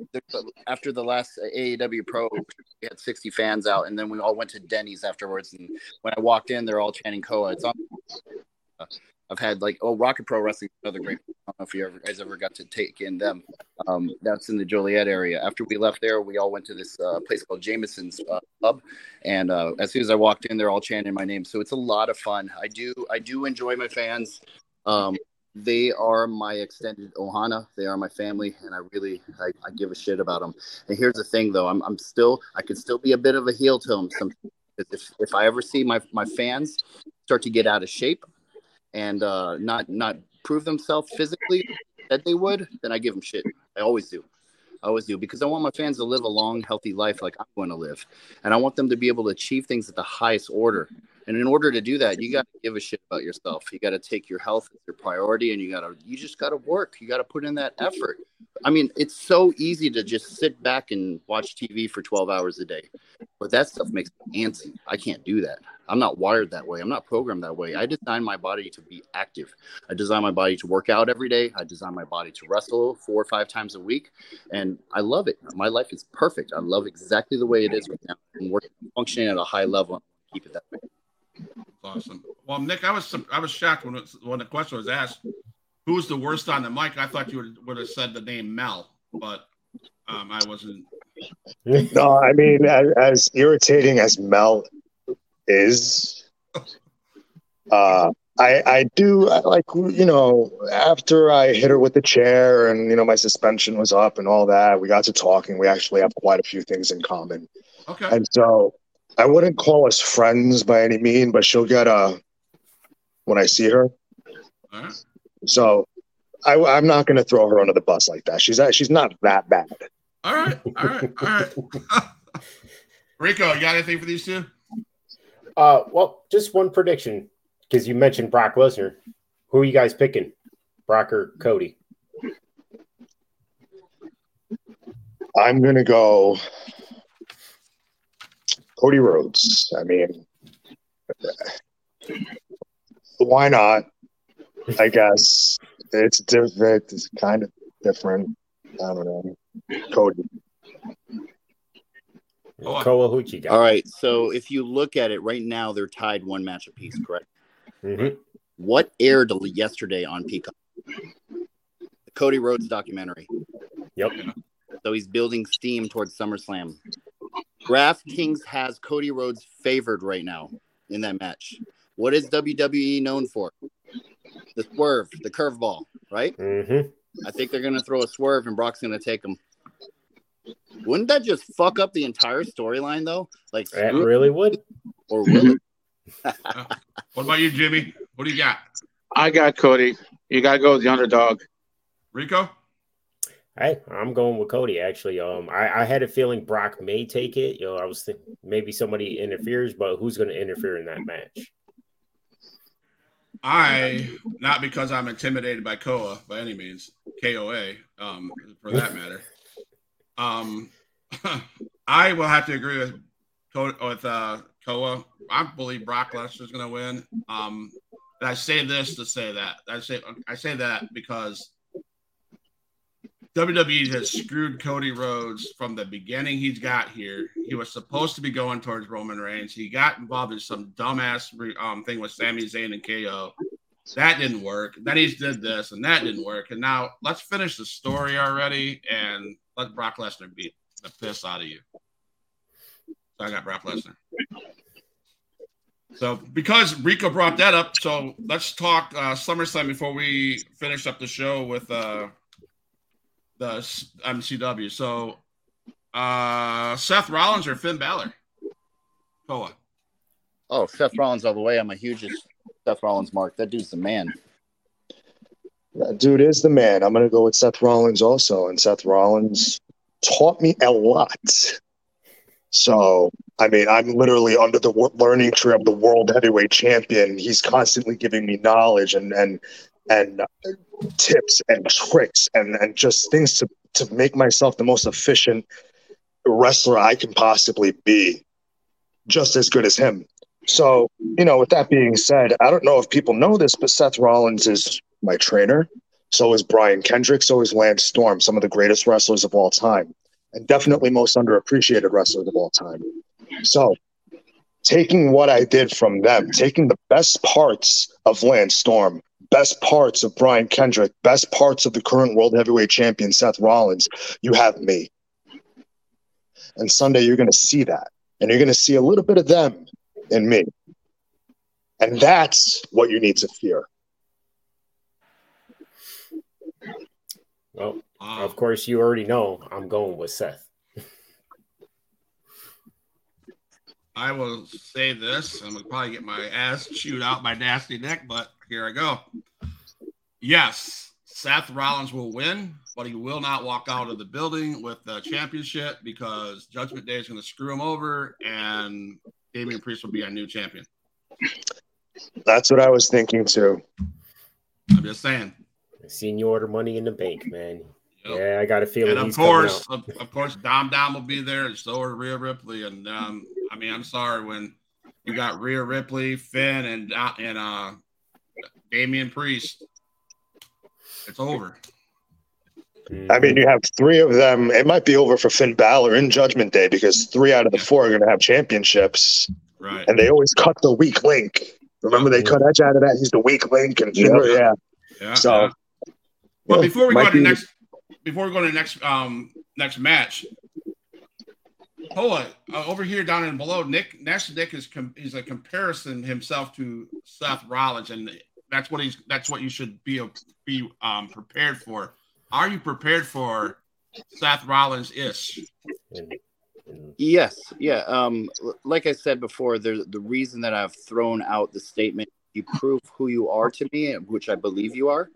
after the last A A W Pro, we had sixty fans out, and then we all went to Denny's afterwards. And when I walked in, they're all chanting Koa. It's on. Uh, I've had, like, oh, Rocket Pro Wrestling, another great. I don't know if you ever, guys ever got to take in them. Um, that's in the Joliet area. After we left there, we all went to this uh, place called Jameson's uh, Pub, and uh, as soon as I walked in, they're all chanting my name. So it's a lot of fun. I do, I do enjoy my fans. Um, They are my extended Ohana. They are my family, and I really I, I give a shit about them. And here's the thing, though, I'm I'm still I can still be a bit of a heel to them. Sometimes. If if I ever see my, my fans start to get out of shape and uh, not not prove themselves physically that they would, then I give them shit. I always do. I always do, because I want my fans to live a long, healthy life like I'm going to live, and I want them to be able to achieve things at the highest order. And in order to do that, you got to give a shit about yourself. You got to take your health as your priority, and you got to, you just got to work. You got to put in that effort. I mean, it's so easy to just sit back and watch T V for twelve hours a day, but that stuff makes me antsy. I can't do that. I'm not wired that way. I'm not programmed that way. I designed my body to be active. I designed my body to work out every day. I designed my body to wrestle four or five times a week, and I love it. My life is perfect. I love exactly the way it is right now. I'm working, functioning at a high level. Keep it that way. Awesome. Well, Nick, I was I was shocked when it, when the question was asked, who's the worst on the mic? I thought you would, would have said the name Mel, but um, I wasn't. No, I mean, as, as irritating as Mel is, uh, I I do like, you know, after I hit her with the chair and, you know, my suspension was up and all that, we got to talking. We actually have quite a few things in common. Okay. And so I wouldn't call us friends by any mean, but she'll get a when I see her. Right. So I, I'm not going to throw her under the bus like that. She's she's not that bad. All right, all right, all right. Rico, you got anything for these two? Uh, well, just one prediction, because you mentioned Brock Lesnar. Who are you guys picking, Brock or Cody? I'm going to go Cody Rhodes. I mean, why not? I guess it's different. It's kind of different. I don't know. Cody. Koa, who you got? All right. So if you look at it right now, they're tied one match apiece, correct? Mm-hmm. What aired yesterday on Peacock? The Cody Rhodes documentary. Yep. So he's building steam towards SummerSlam. DraftKings has Cody Rhodes favored right now in that match. What is W W E known for? The swerve, the curveball, right? Mm-hmm. I think they're going to throw a swerve and Brock's going to take him. Wouldn't that just fuck up the entire storyline, though? Like, that really would. Or will it? What about you, Jimmy? What do you got? I got Cody. You got to go with the underdog. Rico? Hey, I'm going with Cody, actually. Um, I, I had a feeling Brock may take it. You know, I was thinking maybe somebody interferes, but who's going to interfere in that match? I, not because I'm intimidated by Koa by any means, K O A, um, for that matter. Um, I will have to agree with with uh, Koa. I believe Brock Lesnar is going to win. Um, and I say this to say that. I say I say that because W W E has screwed Cody Rhodes from the beginning. He's got here. He was supposed to be going towards Roman Reigns. He got involved in some dumbass um, thing with Sami Zayn and K O. That didn't work. Then he did this, and that didn't work. And now let's finish the story already and let Brock Lesnar beat the piss out of you. So I got Brock Lesnar. So because Rico brought that up, so let's talk uh, SummerSlam before we finish up the show with uh, – the M C W. So, uh, Seth Rollins or Finn Balor? Koa. Oh, Seth Rollins all the way. I'm a huge Seth Rollins mark. That dude's the man. That dude is the man. I'm going to go with Seth Rollins also. And Seth Rollins taught me a lot. So, I mean, I'm literally under the learning tree of the world heavyweight champion. He's constantly giving me knowledge and, and, and tips and tricks and, and just things to, to make myself the most efficient wrestler I can possibly be, just as good as him. So, you know, with that being said, I don't know if people know this, but Seth Rollins is my trainer. So is Brian Kendrick. So is Lance Storm, some of the greatest wrestlers of all time, and definitely most underappreciated wrestlers of all time. So taking what I did from them, taking the best parts of Lance Storm, best parts of Brian Kendrick, best parts of the current world heavyweight champion, Seth Rollins, you have me. And Sunday, you're going to see that. And you're going to see a little bit of them in me. And that's what you need to fear. Well, of course, you already know I'm going with Seth. I will say this. I'm going to probably get my ass chewed out by Nasty Nick, but here I go. Yes, Seth Rollins will win, but he will not walk out of the building with the championship because Judgment Day is going to screw him over and Damian Priest will be our new champion. That's what I was thinking too. I'm just saying. I seen you order Money in the Bank, man. Yep. Yeah, I got a feeling. And of course, of, of course, Dom Dom will be there, and so are Rhea Ripley. And um, I mean, I'm sorry, when you got Rhea Ripley, Finn, and uh, and uh, Damian Priest, it's over. I mean, you have three of them. It might be over for Finn Balor in Judgment Day because three out of the four are going to have championships. Right. And they always cut the weak link. Remember, they cut Edge out of that. He's the weak link, and yeah, yeah. yeah. So, yeah. Well, well, before we go to the next, before we go to the next, um, next match, Koa uh, over here, down and below, Nick Nasty Nick is com- is a comparison himself to Seth Rollins, and that's what he's. That's what you should be a, be um, prepared for. Are you prepared for Seth Rollins ish? Yes. Yeah. Um, like I said before, the the reason that I've thrown out the statement, you prove who you are to me, which I believe you are,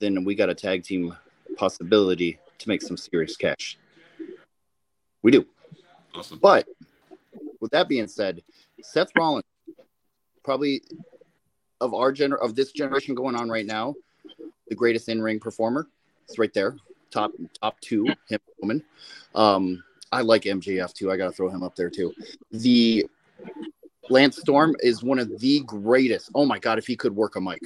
then we got a tag team possibility to make some serious cash. We do. Awesome. But with that being said, Seth Rollins, probably of our gener- of this generation going on right now, the greatest in-ring performer. It's right there. Top top two, him, woman. Um, I like M J F too. I got to throw him up there too. The Lance Storm is one of the greatest. Oh my God, if he could work a mic.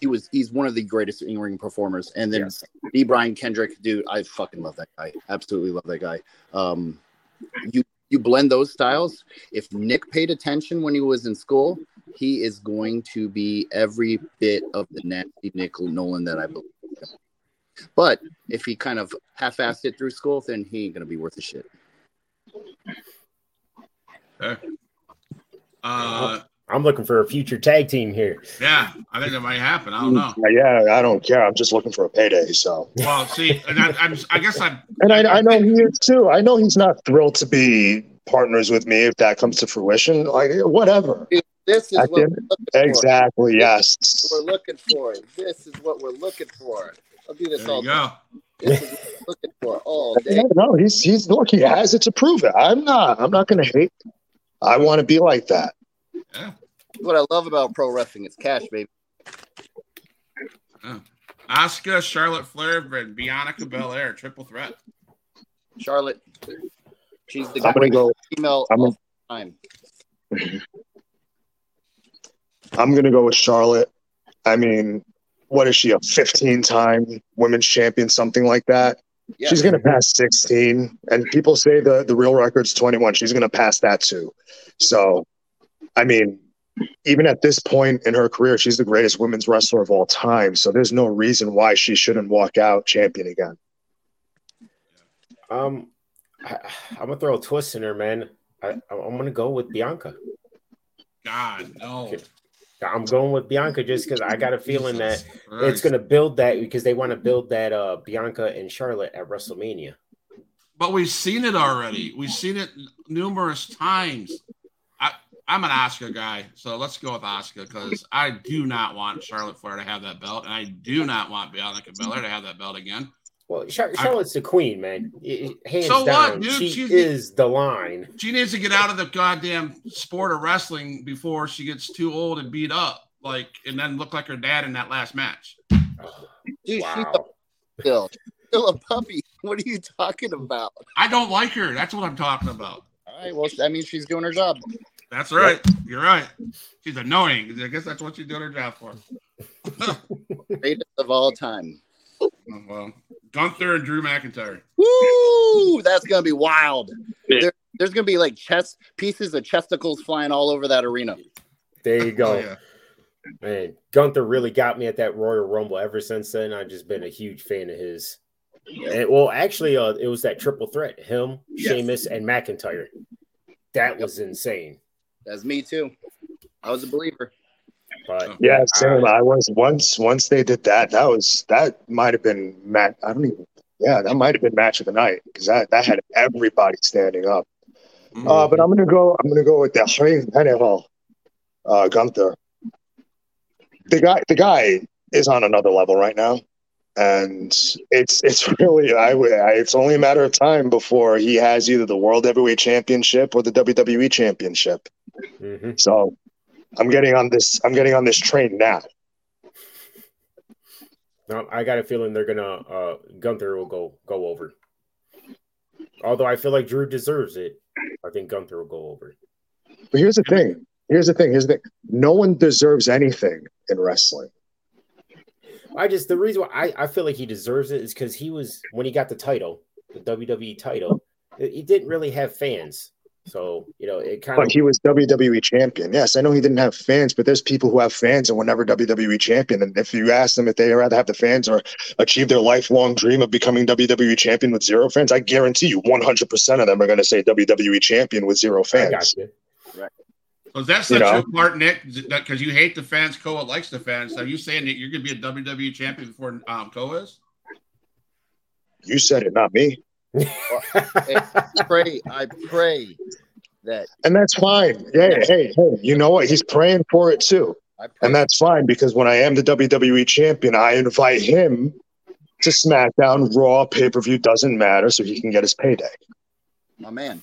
He was, he's one of the greatest in-ring performers. And then yes. the Brian Kendrick, dude, I fucking love that guy. Absolutely love that guy. Um, you, you blend those styles. If Nick paid attention when he was in school, he is going to be every bit of the Nasty Nick Nolan that I believe. But if he kind of half-assed it through school, then he ain't going to be worth a shit. Okay. Uh, I'm looking for a future tag team here. Yeah, I think that might happen. I don't know. Yeah, I don't care. I'm just looking for a payday. So. Well, see, and I, I'm, I guess I'm. And I, I know he is too. I know he's not thrilled to be partners with me if that comes to fruition. Like, whatever. It- This is I what we're looking exactly, for. Exactly, yes. This we're looking for. This is what we're looking for. I'll do this there all you day. Go. This is what we're looking for all day. Yeah, no, he's he's look, he has it to prove it. I'm not I'm not gonna hate. I wanna be like that. Yeah. What I love about pro wrestling is cash, baby. Oh. Asuka, Charlotte Flair, and Bianca Belair, triple threat. Charlotte. She's the I'm gonna go female I'm all gonna... time. I'm going to go with Charlotte. I mean, what is she, a fifteen-time women's champion, something like that? Yeah. She's going to pass sixteen. And people say the, the real record's twenty-one. She's going to pass that too. So, I mean, even at this point in her career, she's the greatest women's wrestler of all time. So there's no reason why she shouldn't walk out champion again. Um, I, I'm going to throw a twist in her, man. I, I'm going to go with Bianca. God, no. Okay. I'm going with Bianca just because I got a feeling that it's going to build that because they want to build that uh, Bianca and Charlotte at WrestleMania. But we've seen it already. We've seen it numerous times. I, I'm an Asuka guy, so let's go with Asuka because I do not want Charlotte Flair to have that belt, and I do not want Bianca Belair to have that belt again. Well, Char- Charlotte's I, the queen, man. Hands so down, what, dude? She She's, is the line. She needs to get out of the goddamn sport of wrestling before she gets too old and beat up, like, and then look like her dad in that last match. Dude, wow. She's still, still a puppy. What are you talking about? I don't like her. That's what I'm talking about. All right. Well, that means she's doing her job. That's right. Yep. You're right. She's annoying. I guess that's what she's doing her job for. Greatest of all time. Oh, well. Gunther and Drew McIntyre. Woo! That's gonna be wild. There, there's gonna be like chest pieces of chesticles flying all over that arena. There you go. Oh, yeah. Man, Gunther really got me at that Royal Rumble. Ever since then, I've just been a huge fan of his. Yeah. And, well, actually, uh, it was that triple threat: him, yes. Sheamus, and McIntyre. That was insane. That's me too. I was a believer. But yeah, same. I, I was once once they did that. That was that might have been match. I don't even. Yeah, that might have been match of the night because that, that had everybody standing up. Mm-hmm. Uh, but I'm gonna go. I'm gonna go with the Rey General, uh, Gunther. The guy. The guy is on another level right now, and it's it's really. I, I it's only a matter of time before he has either the World Heavyweight Championship or the W W E Championship. Mm-hmm. So. I'm getting on this. I'm getting on this train now. No, I got a feeling they're gonna uh, Gunther will go go over. Although I feel like Drew deserves it, I think Gunther will go over. But here's the thing. Here's the thing. Here's the thing. No one deserves anything in wrestling. I just the reason why I, I feel like he deserves it is because he was when he got the title, the W W E title, he didn't really have fans. So, you know, it kind but of. He was W W E champion. Yes, I know he didn't have fans, but there's people who have fans and were never W W E champion. And if you ask them if they'd rather have the fans or achieve their lifelong dream of becoming W W E champion with zero fans, I guarantee you one hundred percent of them are going to say W W E champion with zero fans. I got you. Right. So is that such you know? your part, Nick? Because you hate the fans, Koa likes the fans. Are you saying that you're going to be a W W E champion before um, Koa is? You said it, not me. I pray, I pray that, and that's fine. Yeah, hey, hey, hey, you know what? He's praying for it too, and that's fine because when I am the W W E champion, I invite him to SmackDown, Raw, pay per view doesn't matter, so he can get his payday. My man,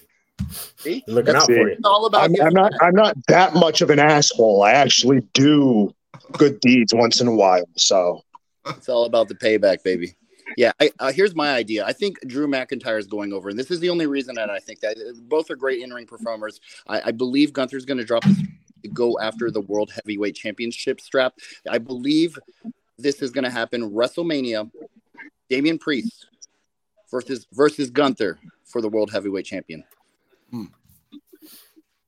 see, looking that's out for you. All about I'm, I'm not, I'm not that much of an asshole. I actually do good deeds once in a while, so it's all about the payback, baby. Yeah, I, uh, here's my idea. I think Drew McIntyre is going over, and this is the only reason that I think that both are great in-ring performers. I, I believe Gunther's going to drop this, go after the World Heavyweight Championship strap. I believe this is going to happen. WrestleMania, Damian Priest versus versus Gunther for the World Heavyweight Champion. Hmm.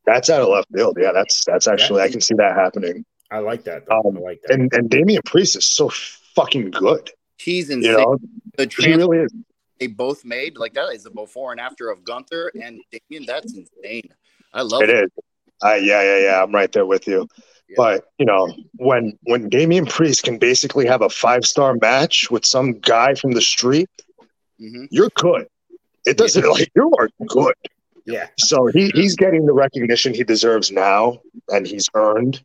That's out of left field. Yeah, that's that's actually that's, I can see that happening. I like that. Um, I like that. And and Damian Priest is so fucking good. He's insane. You know, the he really is. They both made like that is the before and after of Gunther and Damian. That's insane. I love it. It is. Uh, yeah, yeah, yeah. I'm right there with you. Yeah. But you know, when when Damian Priest can basically have a five star match with some guy from the street, mm-hmm. you're good. It doesn't yeah. like you are good. Yeah. So he, he's getting the recognition he deserves now, and he's earned.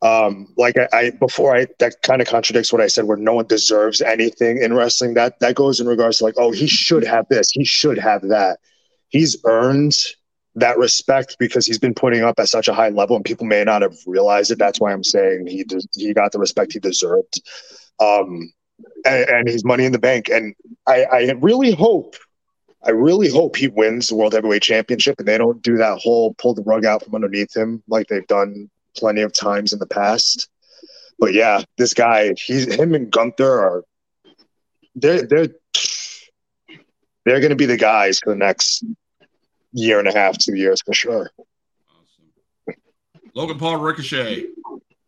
Um, like I, I before, I that kind of contradicts what I said, where no one deserves anything in wrestling. That that goes in regards to like, oh, he should have this, he should have that. He's earned that respect because he's been putting up at such a high level, and people may not have realized it. That's why I'm saying he de- he got the respect he deserved. Um, and, and he's money in the bank, and I, I really hope, I really hope he wins the World Heavyweight Championship, and they don't do that whole pull the rug out from underneath him like they've done plenty of times in the past. But yeah, this guy, he's him and Gunther are they're they're they're gonna be the guys for the next year and a half, two years for sure. Awesome. Logan Paul Ricochet.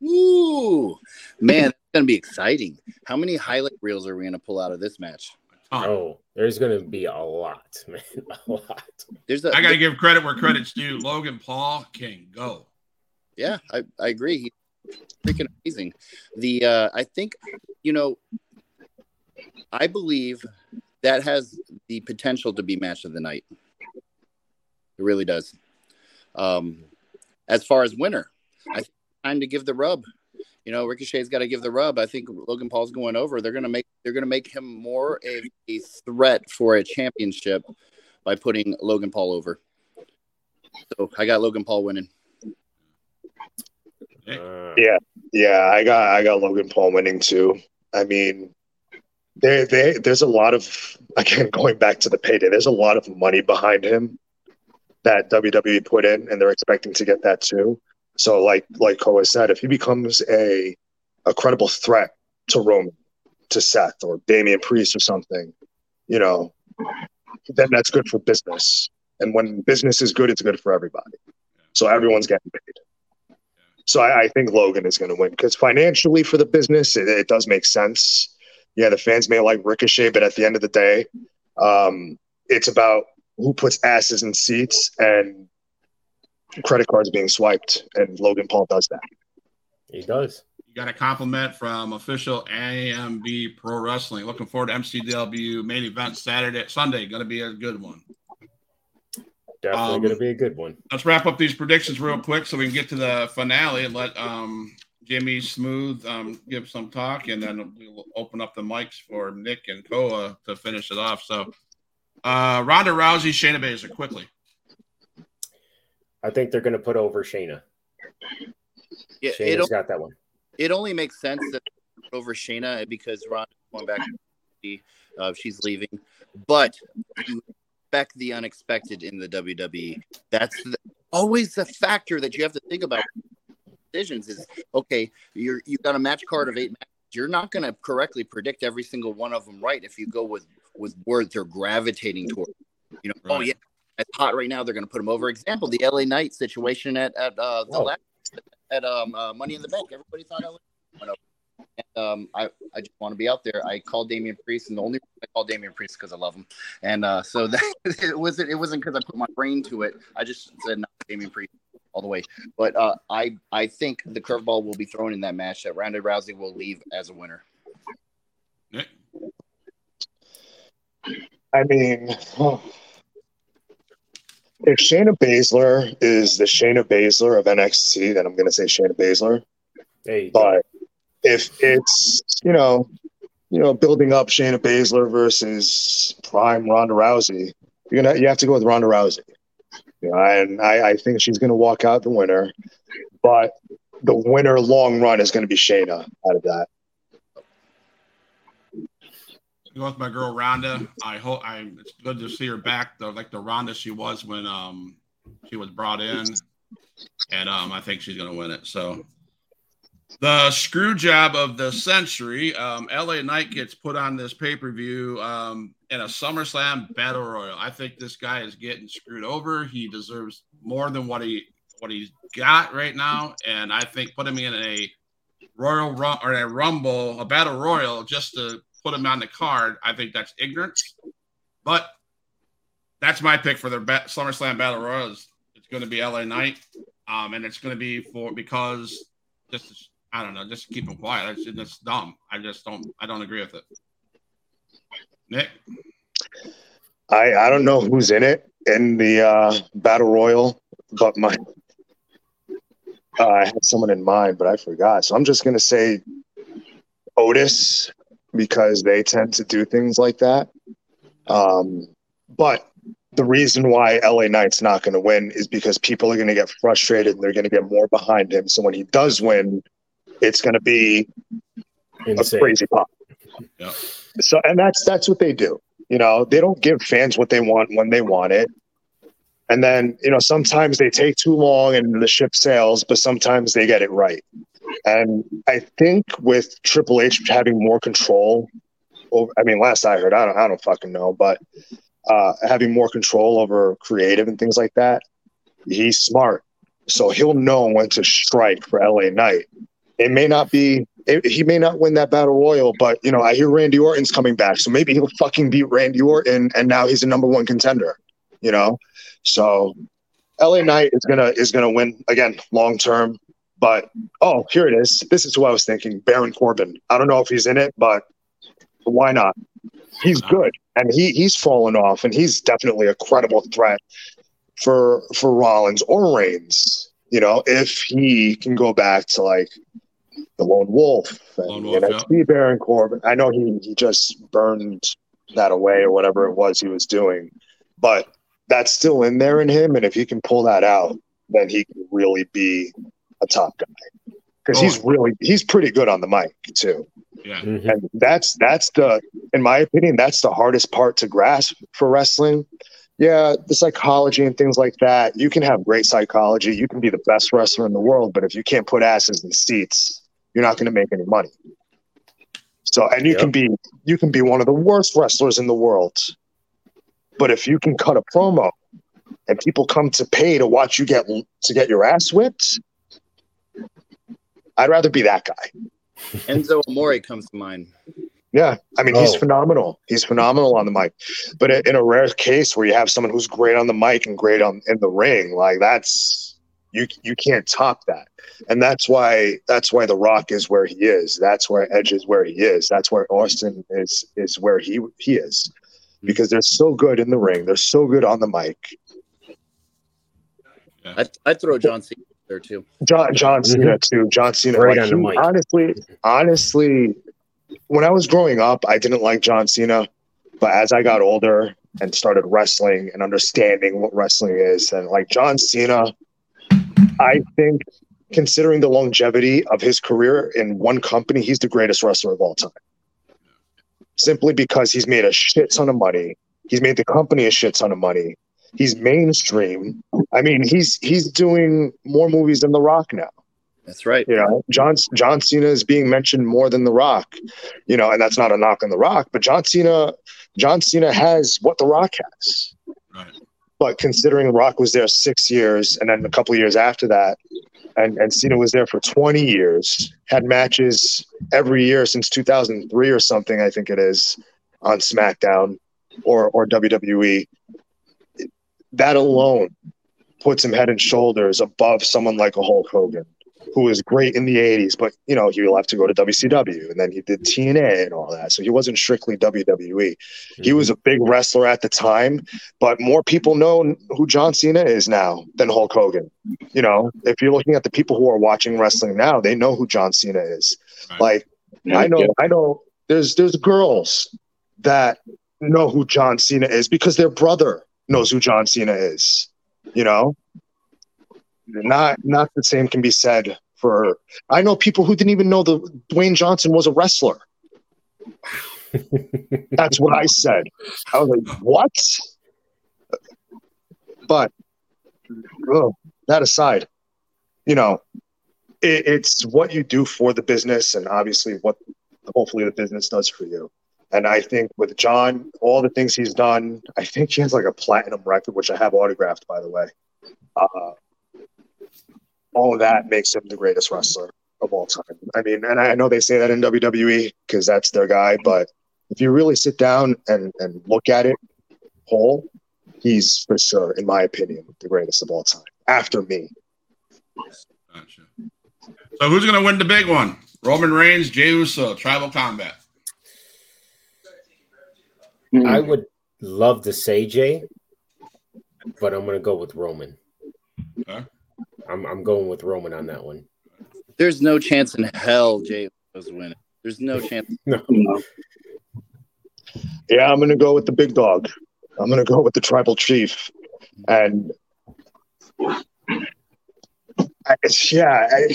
Woo, man, it's gonna be exciting. How many highlight reels are we gonna pull out of this match? Oh, there's gonna be a lot, man. A lot. There's a, I gotta give credit where credit's due. Logan Paul can go. Yeah, I, I agree. He's freaking amazing. The uh, I think, you know, I believe that has the potential to be match of the night. It really does. Um, as far as winner, I think it's time to give the rub. You know, Ricochet's got to give the rub. I think Logan Paul's going over. They're gonna make they're gonna make him more of a threat for a championship by putting Logan Paul over. So I got Logan Paul winning. Uh, yeah, yeah, I got I got Logan Paul winning too. I mean, there they there's a lot of again going back to the payday. There's a lot of money behind him that W W E put in, and they're expecting to get that too. So, like like Koa said, if he becomes a a credible threat to Roman, to Seth, or Damian Priest, or something, you know, then that's good for business. And when business is good, it's good for everybody. So everyone's getting paid. So I, I think Logan is going to win because financially for the business, it, it does make sense. Yeah, the fans may like Ricochet, but at the end of the day, um, it's about who puts asses in seats and credit cards being swiped, and Logan Paul does that. He does. You got a compliment from official A M B Pro Wrestling. Looking forward to M C W main event Saturday, Sunday. Going to be a good one. Definitely um, going to be a good one. Let's wrap up these predictions real quick so we can get to the finale and let um, Jimmy Smooth um, give some talk, and then we'll open up the mics for Nick and Koa to finish it off. So uh, Ronda Rousey, Shayna Baszler, quickly. I think they're going to put over Shayna. Yeah, Shayna's got that one. It only makes sense that over Shayna because Ronda's going back to uh, she's leaving. But you expect the unexpected in the W W E. That's the, always the factor that you have to think about. Decisions is okay. You're you've got a match card of eight matches. You're not going to correctly predict every single one of them right if you go with with words they're gravitating toward. You know, right. Oh yeah, it's hot right now. They're going to put them over. Example: the L A Knight situation at at uh, the last, at um uh, Money in the Bank. Everybody thought I was went over. And, um, I I just want to be out there. I called Damian Priest, and the only reason I called Damian Priest because I love him. And uh, so that it wasn't it wasn't because I put my brain to it. I just said no, Damian Priest. All the way, but uh, I I think the curveball will be thrown in that match that Ronda Rousey will leave as a winner. I mean, oh. If Shayna Baszler is the Shayna Baszler of N X T, then I'm going to say Shayna Baszler. Hey. But if it's you know you know building up Shayna Baszler versus Prime Ronda Rousey, you're gonna you have to go with Ronda Rousey. You know, and I, I think she's going to walk out the winner, but the winner long run is going to be Shayna out of that. You want my girl Ronda? I hope I. It's good to see her back, though, like the Ronda she was when um she was brought in, and um I think she's going to win it. So the screw job of the century, um, L A Knight gets put on this pay per view. Um, In a SummerSlam battle royal, I think this guy is getting screwed over. He deserves more than what he what he's got right now, and I think putting him in a royal rum- or a rumble, a battle royal, just to put him on the card, I think that's ignorance. But that's my pick for the ba- SummerSlam battle royal. It's, it's going to be L A Knight, um, and it's going to be for because just I don't know, just keep him quiet. It's, it's dumb. I just don't. I don't agree with it. Nick, I I don't know who's in it in the uh, battle royal, but my uh, I had someone in mind, but I forgot. So I'm just gonna say Otis because they tend to do things like that. Um, but the reason why L A Knight's not gonna win is because people are gonna get frustrated and they're gonna get more behind him. So when he does win, it's gonna be insane. A crazy pop. Yeah. So and that's that's what they do. You know, they don't give fans what they want when they want it. And then, you know, sometimes they take too long and the ship sails, but sometimes they get it right. And I think with Triple H having more control over I mean, last I heard, I don't I don't fucking know, but uh, having more control over creative and things like that, he's smart. So he'll know when to strike for L A Knight. It may not be It, he may not win that battle royal, but, you know, I hear Randy Orton's coming back, so maybe he'll fucking beat Randy Orton, and now he's a number one contender, you know? So L A Knight is going to is gonna win, again, long-term, but, oh, here it is. This is who I was thinking, Baron Corbin. I don't know if he's in it, but why not? He's good, and he he's fallen off, and he's definitely a credible threat for for Rollins or Reigns, you know, if he can go back to, like, the Lone Wolf, and, Lone Wolf, and yeah. Baron Corbin. I know he, he just burned that away or whatever it was he was doing, but that's still in there in him. And if he can pull that out, then he can really be a top guy because oh. he's really he's pretty good on the mic too. Yeah, mm-hmm. And that's that's the in my opinion that's the hardest part to grasp for wrestling. Yeah, the psychology and things like that. You can have great psychology. You can be the best wrestler in the world, but if you can't put asses in seats, you're not going to make any money. So, and you yep. can be you can be one of the worst wrestlers in the world, but if you can cut a promo and people come to pay to watch you get to get your ass whipped, I'd rather be that guy. Enzo Amore comes to mind. Yeah, I mean, oh. he's phenomenal. He's phenomenal on the mic. But in a rare case where you have someone who's great on the mic and great on in the ring, like that's you you can't top that. And that's why that's why The Rock is where he is. That's where Edge is where he is. That's where Austin is is where he he is. Because they're so good in the ring. They're so good on the mic. I I'd throw John Cena there too. John John Cena too. John Cena right like, on the he, mic. Honestly, honestly when I was growing up, I didn't like John Cena, but as I got older and started wrestling and understanding what wrestling is, and like John Cena, I think considering the longevity of his career in one company, he's the greatest wrestler of all time. Simply because he's made a shit ton of money. He's made the company a shit ton of money. He's mainstream. I mean, he's he's doing more movies than The Rock now. That's right. You know, John, John Cena is being mentioned more than The Rock, you know, and that's not a knock on The Rock, but John Cena, John Cena has what The Rock has. Right. But considering Rock was there six years and then a couple of years after that, and, and Cena was there for twenty years, had matches every year since two thousand three or something, I think it is, on SmackDown or, or W W E, that alone puts him head and shoulders above someone like a Hulk Hogan, who was great in the eighties, but, you know, he left to go to W C W, and then he did T N A and all that. So he wasn't strictly W W E. Mm-hmm. He was a big wrestler at the time, but more people know who John Cena is now than Hulk Hogan. You know, if you're looking at the people who are watching wrestling now, they know who John Cena is. Right. Like, yeah, I know, yeah. I know there's, there's girls that know who John Cena is because their brother knows who John Cena is, you know? Not not the same can be said for. I know people who didn't even know the Dwayne Johnson was a wrestler. That's what I said. I was like, what? But oh, that aside, you know, it, it's what you do for the business, and obviously what hopefully the business does for you. And I think with John, all the things he's done, I think he has like a platinum record, which I have autographed, by the way. Uh, All of that makes him the greatest wrestler of all time. I mean, and I know they say that in W W E because that's their guy, but if you really sit down and, and look at it whole, he's for sure, in my opinion, the greatest of all time. After me. Gotcha. So who's going to win the big one? Roman Reigns, Jey Uso, Tribal Combat. I would love to say Jey, but I'm going to go with Roman. Okay. I'm I'm going with Roman on that one. There's no chance in hell Jey was winning. There's no chance. No. Yeah, I'm going to go with the big dog. I'm going to go with the tribal chief. And I, yeah, I,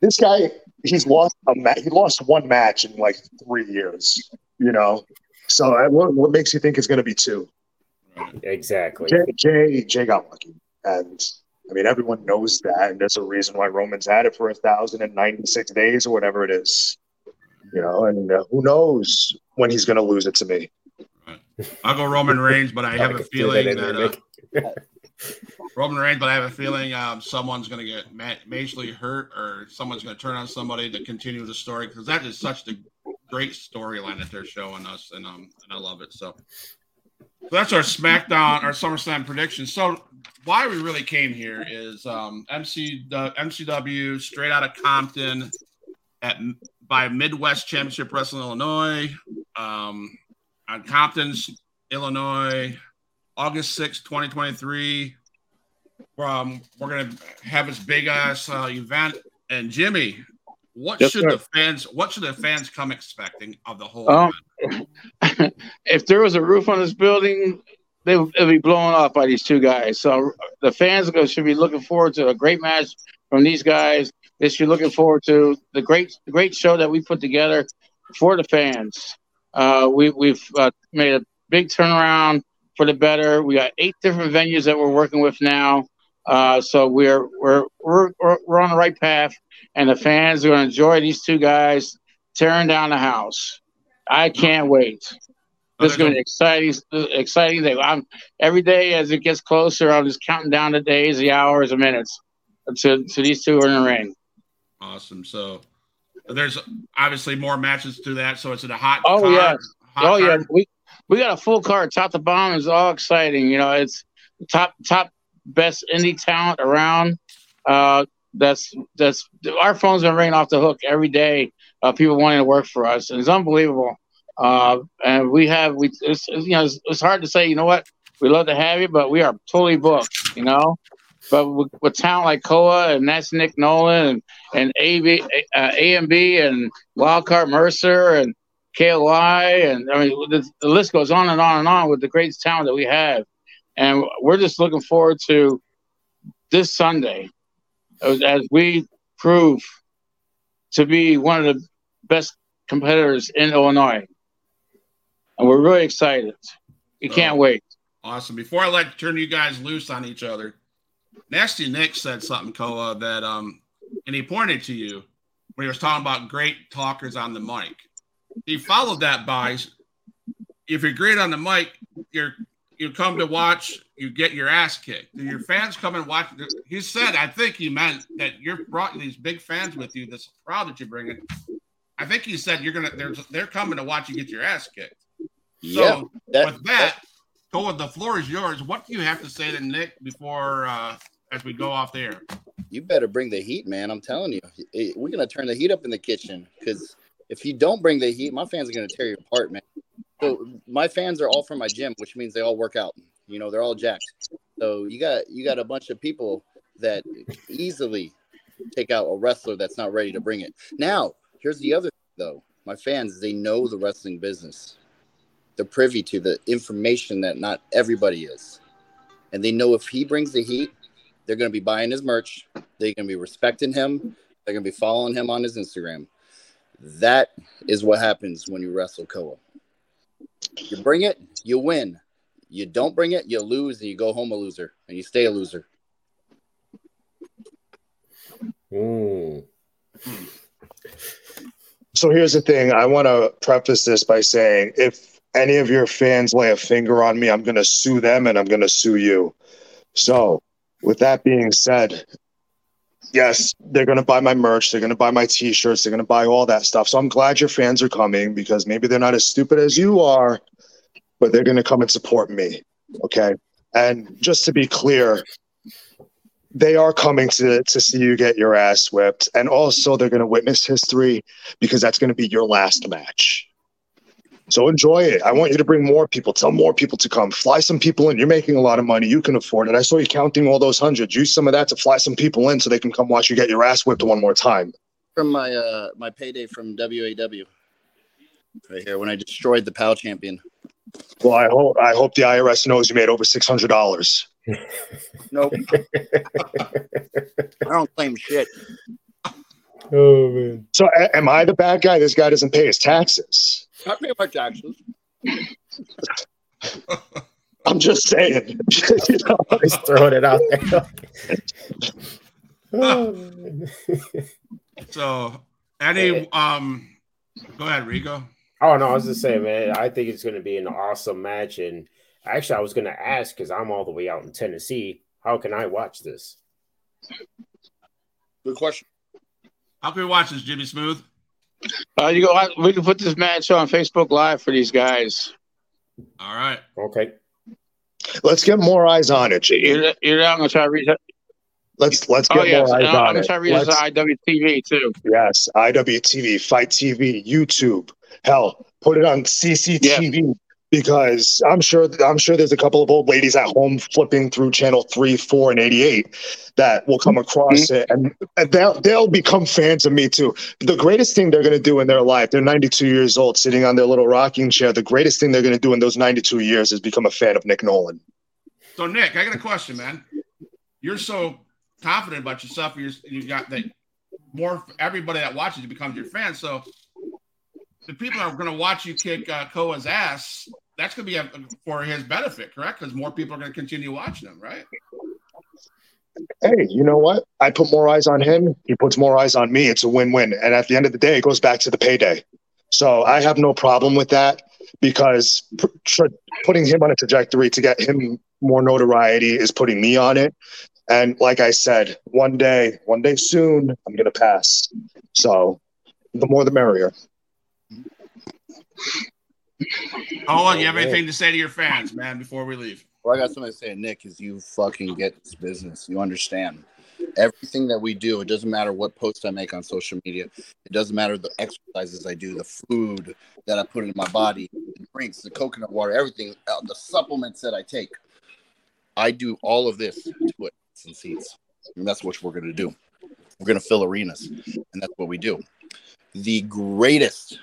this guy, he's lost a ma- he lost one match in like three years, you know? So I, what, what makes you think it's going to be two? Exactly. Jey, Jey, Jey got lucky. And I mean, everyone knows that, and there's a reason why Roman's had it for one thousand ninety-six days or whatever it is. You know, and uh, who knows when he's going to lose it to me. Right. I'll go Roman Reigns, but I have I a feeling that, that uh, Roman Reigns, but I have a feeling um, someone's going to get ma- majorly hurt or someone's going to turn on somebody to continue the story, because that is such the great storyline that they're showing us, and um, and I love it, so. So that's our SmackDown, our SummerSlam prediction. So why we really came here is um, M C, uh, M C W straight out of Compton at by Midwest Championship Wrestling Illinois um, on Compton's, Illinois, August sixth, twenty twenty-three. Um, we're going to have this big ass uh, event. And Jimmy, what yes, should sir. the fans? What should the fans come expecting of the whole? Um, event? If there was a roof on this building, they would be blown off by these two guys. So the fans should be looking forward to a great match from these guys. They should be looking forward to the great, great show that we put together for the fans. Uh, we, we've uh, made a big turnaround for the better. We got eight different venues that we're working with now. Uh, so we're we're we're we're on the right path, and the fans are going to enjoy these two guys tearing down the house. I can't wait. This is going to be exciting, exciting day. I'm every day as it gets closer, I'm just counting down the days, the hours, the minutes to to these two in the ring. Awesome. So there's obviously more matches to that. So it's in a hot. Oh card, yeah. Hot oh card. yeah. We we got a full card, top to bottom. It's all exciting. You know, it's top top. Best indie talent around. Uh, that's that's our phones been ringing off the hook every day. Uh, people wanting to work for us, and it's unbelievable. Uh, and we have we it's, you know it's, it's hard to say. You know what? We love to have you, but we are totally booked. You know, but with, with talent like Koa and Nasty Nick Nolan and A B, uh, A M B and Wildcard Mercer and K L I, and I mean the, the list goes on and on and on with the greatest talent that we have. And we're just looking forward to this Sunday. as we prove to be one of the best competitors in Illinois. And we're really excited. You can't oh, wait. Awesome. Before I let turn you guys loose on each other, Nasty Nick said something, Koa, that um, and he pointed to you when he was talking about great talkers on the mic. He followed that by, if you're great on the mic, you're you come to watch, you get your ass kicked. Your fans come and watch. He said, I think he meant that you're brought these big fans with you, this crowd that you bring in. I think he said you're gonna they're they're coming to watch you get your ass kicked. So yeah, that, with that, Koa, the floor is yours. What do you have to say to Nick before uh, as we go off the air? You better bring the heat, man. I'm telling you, we're gonna turn the heat up in the kitchen, because if you don't bring the heat, my fans are gonna tear you apart, man. So my fans are all from my gym, which means they all work out. You know, they're all jacked. So you got you got a bunch of people that easily take out a wrestler that's not ready to bring it. Now, here's the other thing, though. My fans, they know the wrestling business. They're privy to the information that not everybody is. And they know if he brings the heat, they're going to be buying his merch. They're going to be respecting him. They're going to be following him on his Instagram. That is what happens when you wrestle Koa. You bring it, you win. You don't bring it, you lose, and you go home a loser. And you stay a loser. Mm. So here's the thing. I want to preface this by saying, if any of your fans lay a finger on me, I'm going to sue them and I'm going to sue you. So with that being said, yes, they're going to buy my merch. They're going to buy my T-shirts. They're going to buy all that stuff. So I'm glad your fans are coming, because maybe they're not as stupid as you are, but they're going to come and support me. Okay. And just to be clear, they are coming to, to see you get your ass whipped. And also they're going to witness history, because that's going to be your last match. So enjoy it. I want you to bring more people. Tell more people to come. Fly some people in. You're making a lot of money. You can afford it. I saw you counting all those hundreds. Use some of that to fly some people in so they can come watch you get your ass whipped one more time. From my uh, my payday from W A W. Right here, when I destroyed the P A L champion. Well, I hope I hope the I R S knows you made over six hundred dollars. Nope. I don't claim shit. Oh, man. So a- am I the bad guy? This guy doesn't pay his taxes. Not paying my taxes. I'm just saying. You know? He's throwing it out there. So, any um, go ahead, Rigo. Oh no, I was just saying, man. I think it's going to be an awesome match, and actually, I was going to ask, because I'm all the way out in Tennessee. How can I watch this? Good question. How can we watch this, Jimmy Smooth? Uh, you go. We can put this match on Facebook Live for these guys. All right. Okay. Let's get more eyes on it. You're, you're not gonna try to reach. Let's let's get oh, yes. more eyes no, on I'm gonna try to reach it. Let's... I W T V too. Yes, I W T V, Fight T V, YouTube. Hell, put it on C C T V, yeah. Because I'm sure I'm sure there's a couple of old ladies at home flipping through channel three, four, and eighty-eight. That will come across it, and they'll, they'll become fans of me too. The greatest thing they're going to do in their life, they're ninety-two years old, sitting on their little rocking chair. The greatest thing they're going to do in those ninety-two years is become a fan of Nick Nolan. So, Nick, I got a question, man. You're so confident about yourself. You're, you got that more, everybody that watches you becomes your fan. So, the people that are going to watch you kick uh, Koa's ass, that's going to be a, for his benefit, correct? Because more people are going to continue watching him, right? Hey, you know what? I put more eyes on him. He puts more eyes on me. It's a win-win. And at the end of the day, it goes back to the payday. So I have no problem with that, because p- tra- putting him on a trajectory to get him more notoriety is putting me on it. And like I said, one day, one day soon, I'm going to pass. So the more the merrier. Oh, you have anything to say to your fans, man, before we leave? Well, I got something to say, Nick, is you fucking get this business. You understand. Everything that we do, it doesn't matter what post I make on social media. It doesn't matter the exercises I do, the food that I put in my body, the drinks, the coconut water, everything, the supplements that I take. I do all of this to put some seats. And that's what we're going to do. We're going to fill arenas. And that's what we do. The greatest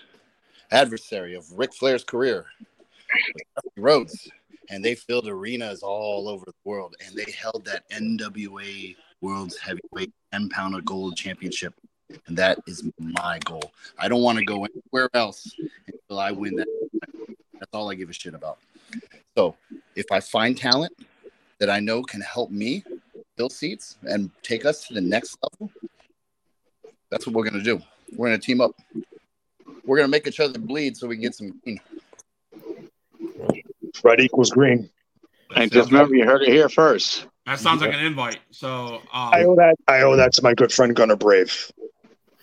adversary of Ric Flair's career, Cody Rhodes, and they filled arenas all over the world, and they held that N W A World's Heavyweight ten-pounder Gold Championship. And that is my goal. I don't want to go anywhere else until I win that. That's all I give a shit about. So if I find talent that I know can help me fill seats and take us to the next level, that's what we're going to do. We're going to team up. We're going to make each other bleed so we can get some green. Red equals green. And just remember, you heard it here first. That sounds like an invite. So um... I owe that. I owe that to my good friend Gunnar Brave.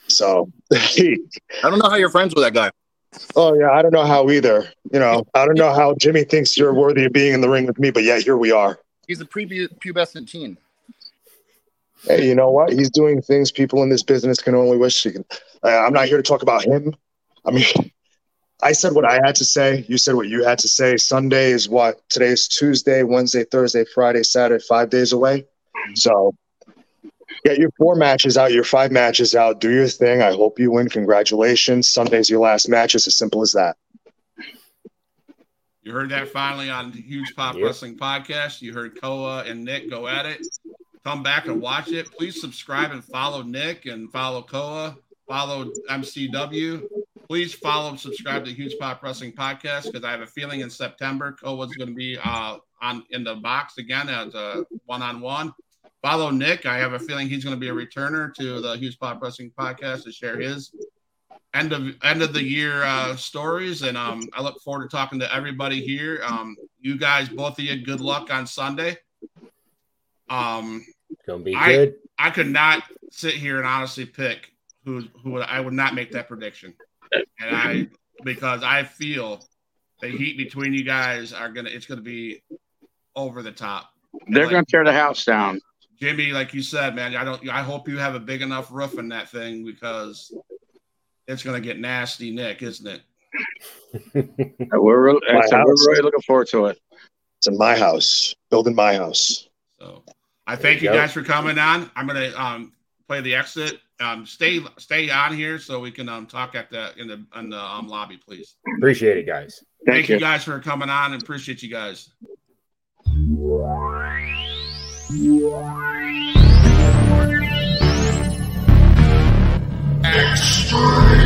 So I don't know how you're friends with that guy. Oh yeah, I don't know how either. You know, I don't know how Jimmy thinks you're worthy of being in the ring with me, but yeah, here we are. He's a prepubescent teen. Hey, you know what? He's doing things people in this business can only wish he can. Uh, I'm not here to talk about him. I mean, I said what I had to say. You said what you had to say. Sunday is what? Today's Tuesday, Wednesday, Thursday, Friday, Saturday, five days away. So get your four matches out, your five matches out. Do your thing. I hope you win. Congratulations. Sunday's your last match. It's as simple as that. You heard that finally on the Huge Pop yep. Wrestling Podcast. You heard Koa and Nick go at it. Come back and watch it. Please subscribe and follow Nick and follow Koa. Follow M C W. Please follow and subscribe to Huge Pop Wrestling Podcast because I have a feeling in September Koa's going to be uh, on in the box again as a one-on-one. Follow Nick. I have a feeling he's going to be a returner to the Huge Pop Wrestling Podcast to share his end of end of the year uh, stories. And um, I look forward to talking to everybody here. Um, you guys, both of you, good luck on Sunday. Um, it's going to be I, good. I could not sit here and honestly pick who who would, I would not make that prediction. And I, because I feel the heat between you guys are gonna, it's gonna be over the top. They're like, gonna tear the house down. Jimmy, like you said, man, I don't. I hope you have a big enough roof in that thing because it's gonna get nasty, Nick, isn't it? we're really, so we're really looking forward to it. It's in my house, building my house. So I there thank you, you guys for coming on. I'm gonna um play the exit. Um, stay, stay on here so we can um, talk at the in the on the um, lobby, please. Appreciate it, guys. Thank, Thank you. you guys for coming on, and appreciate you guys. Extreme.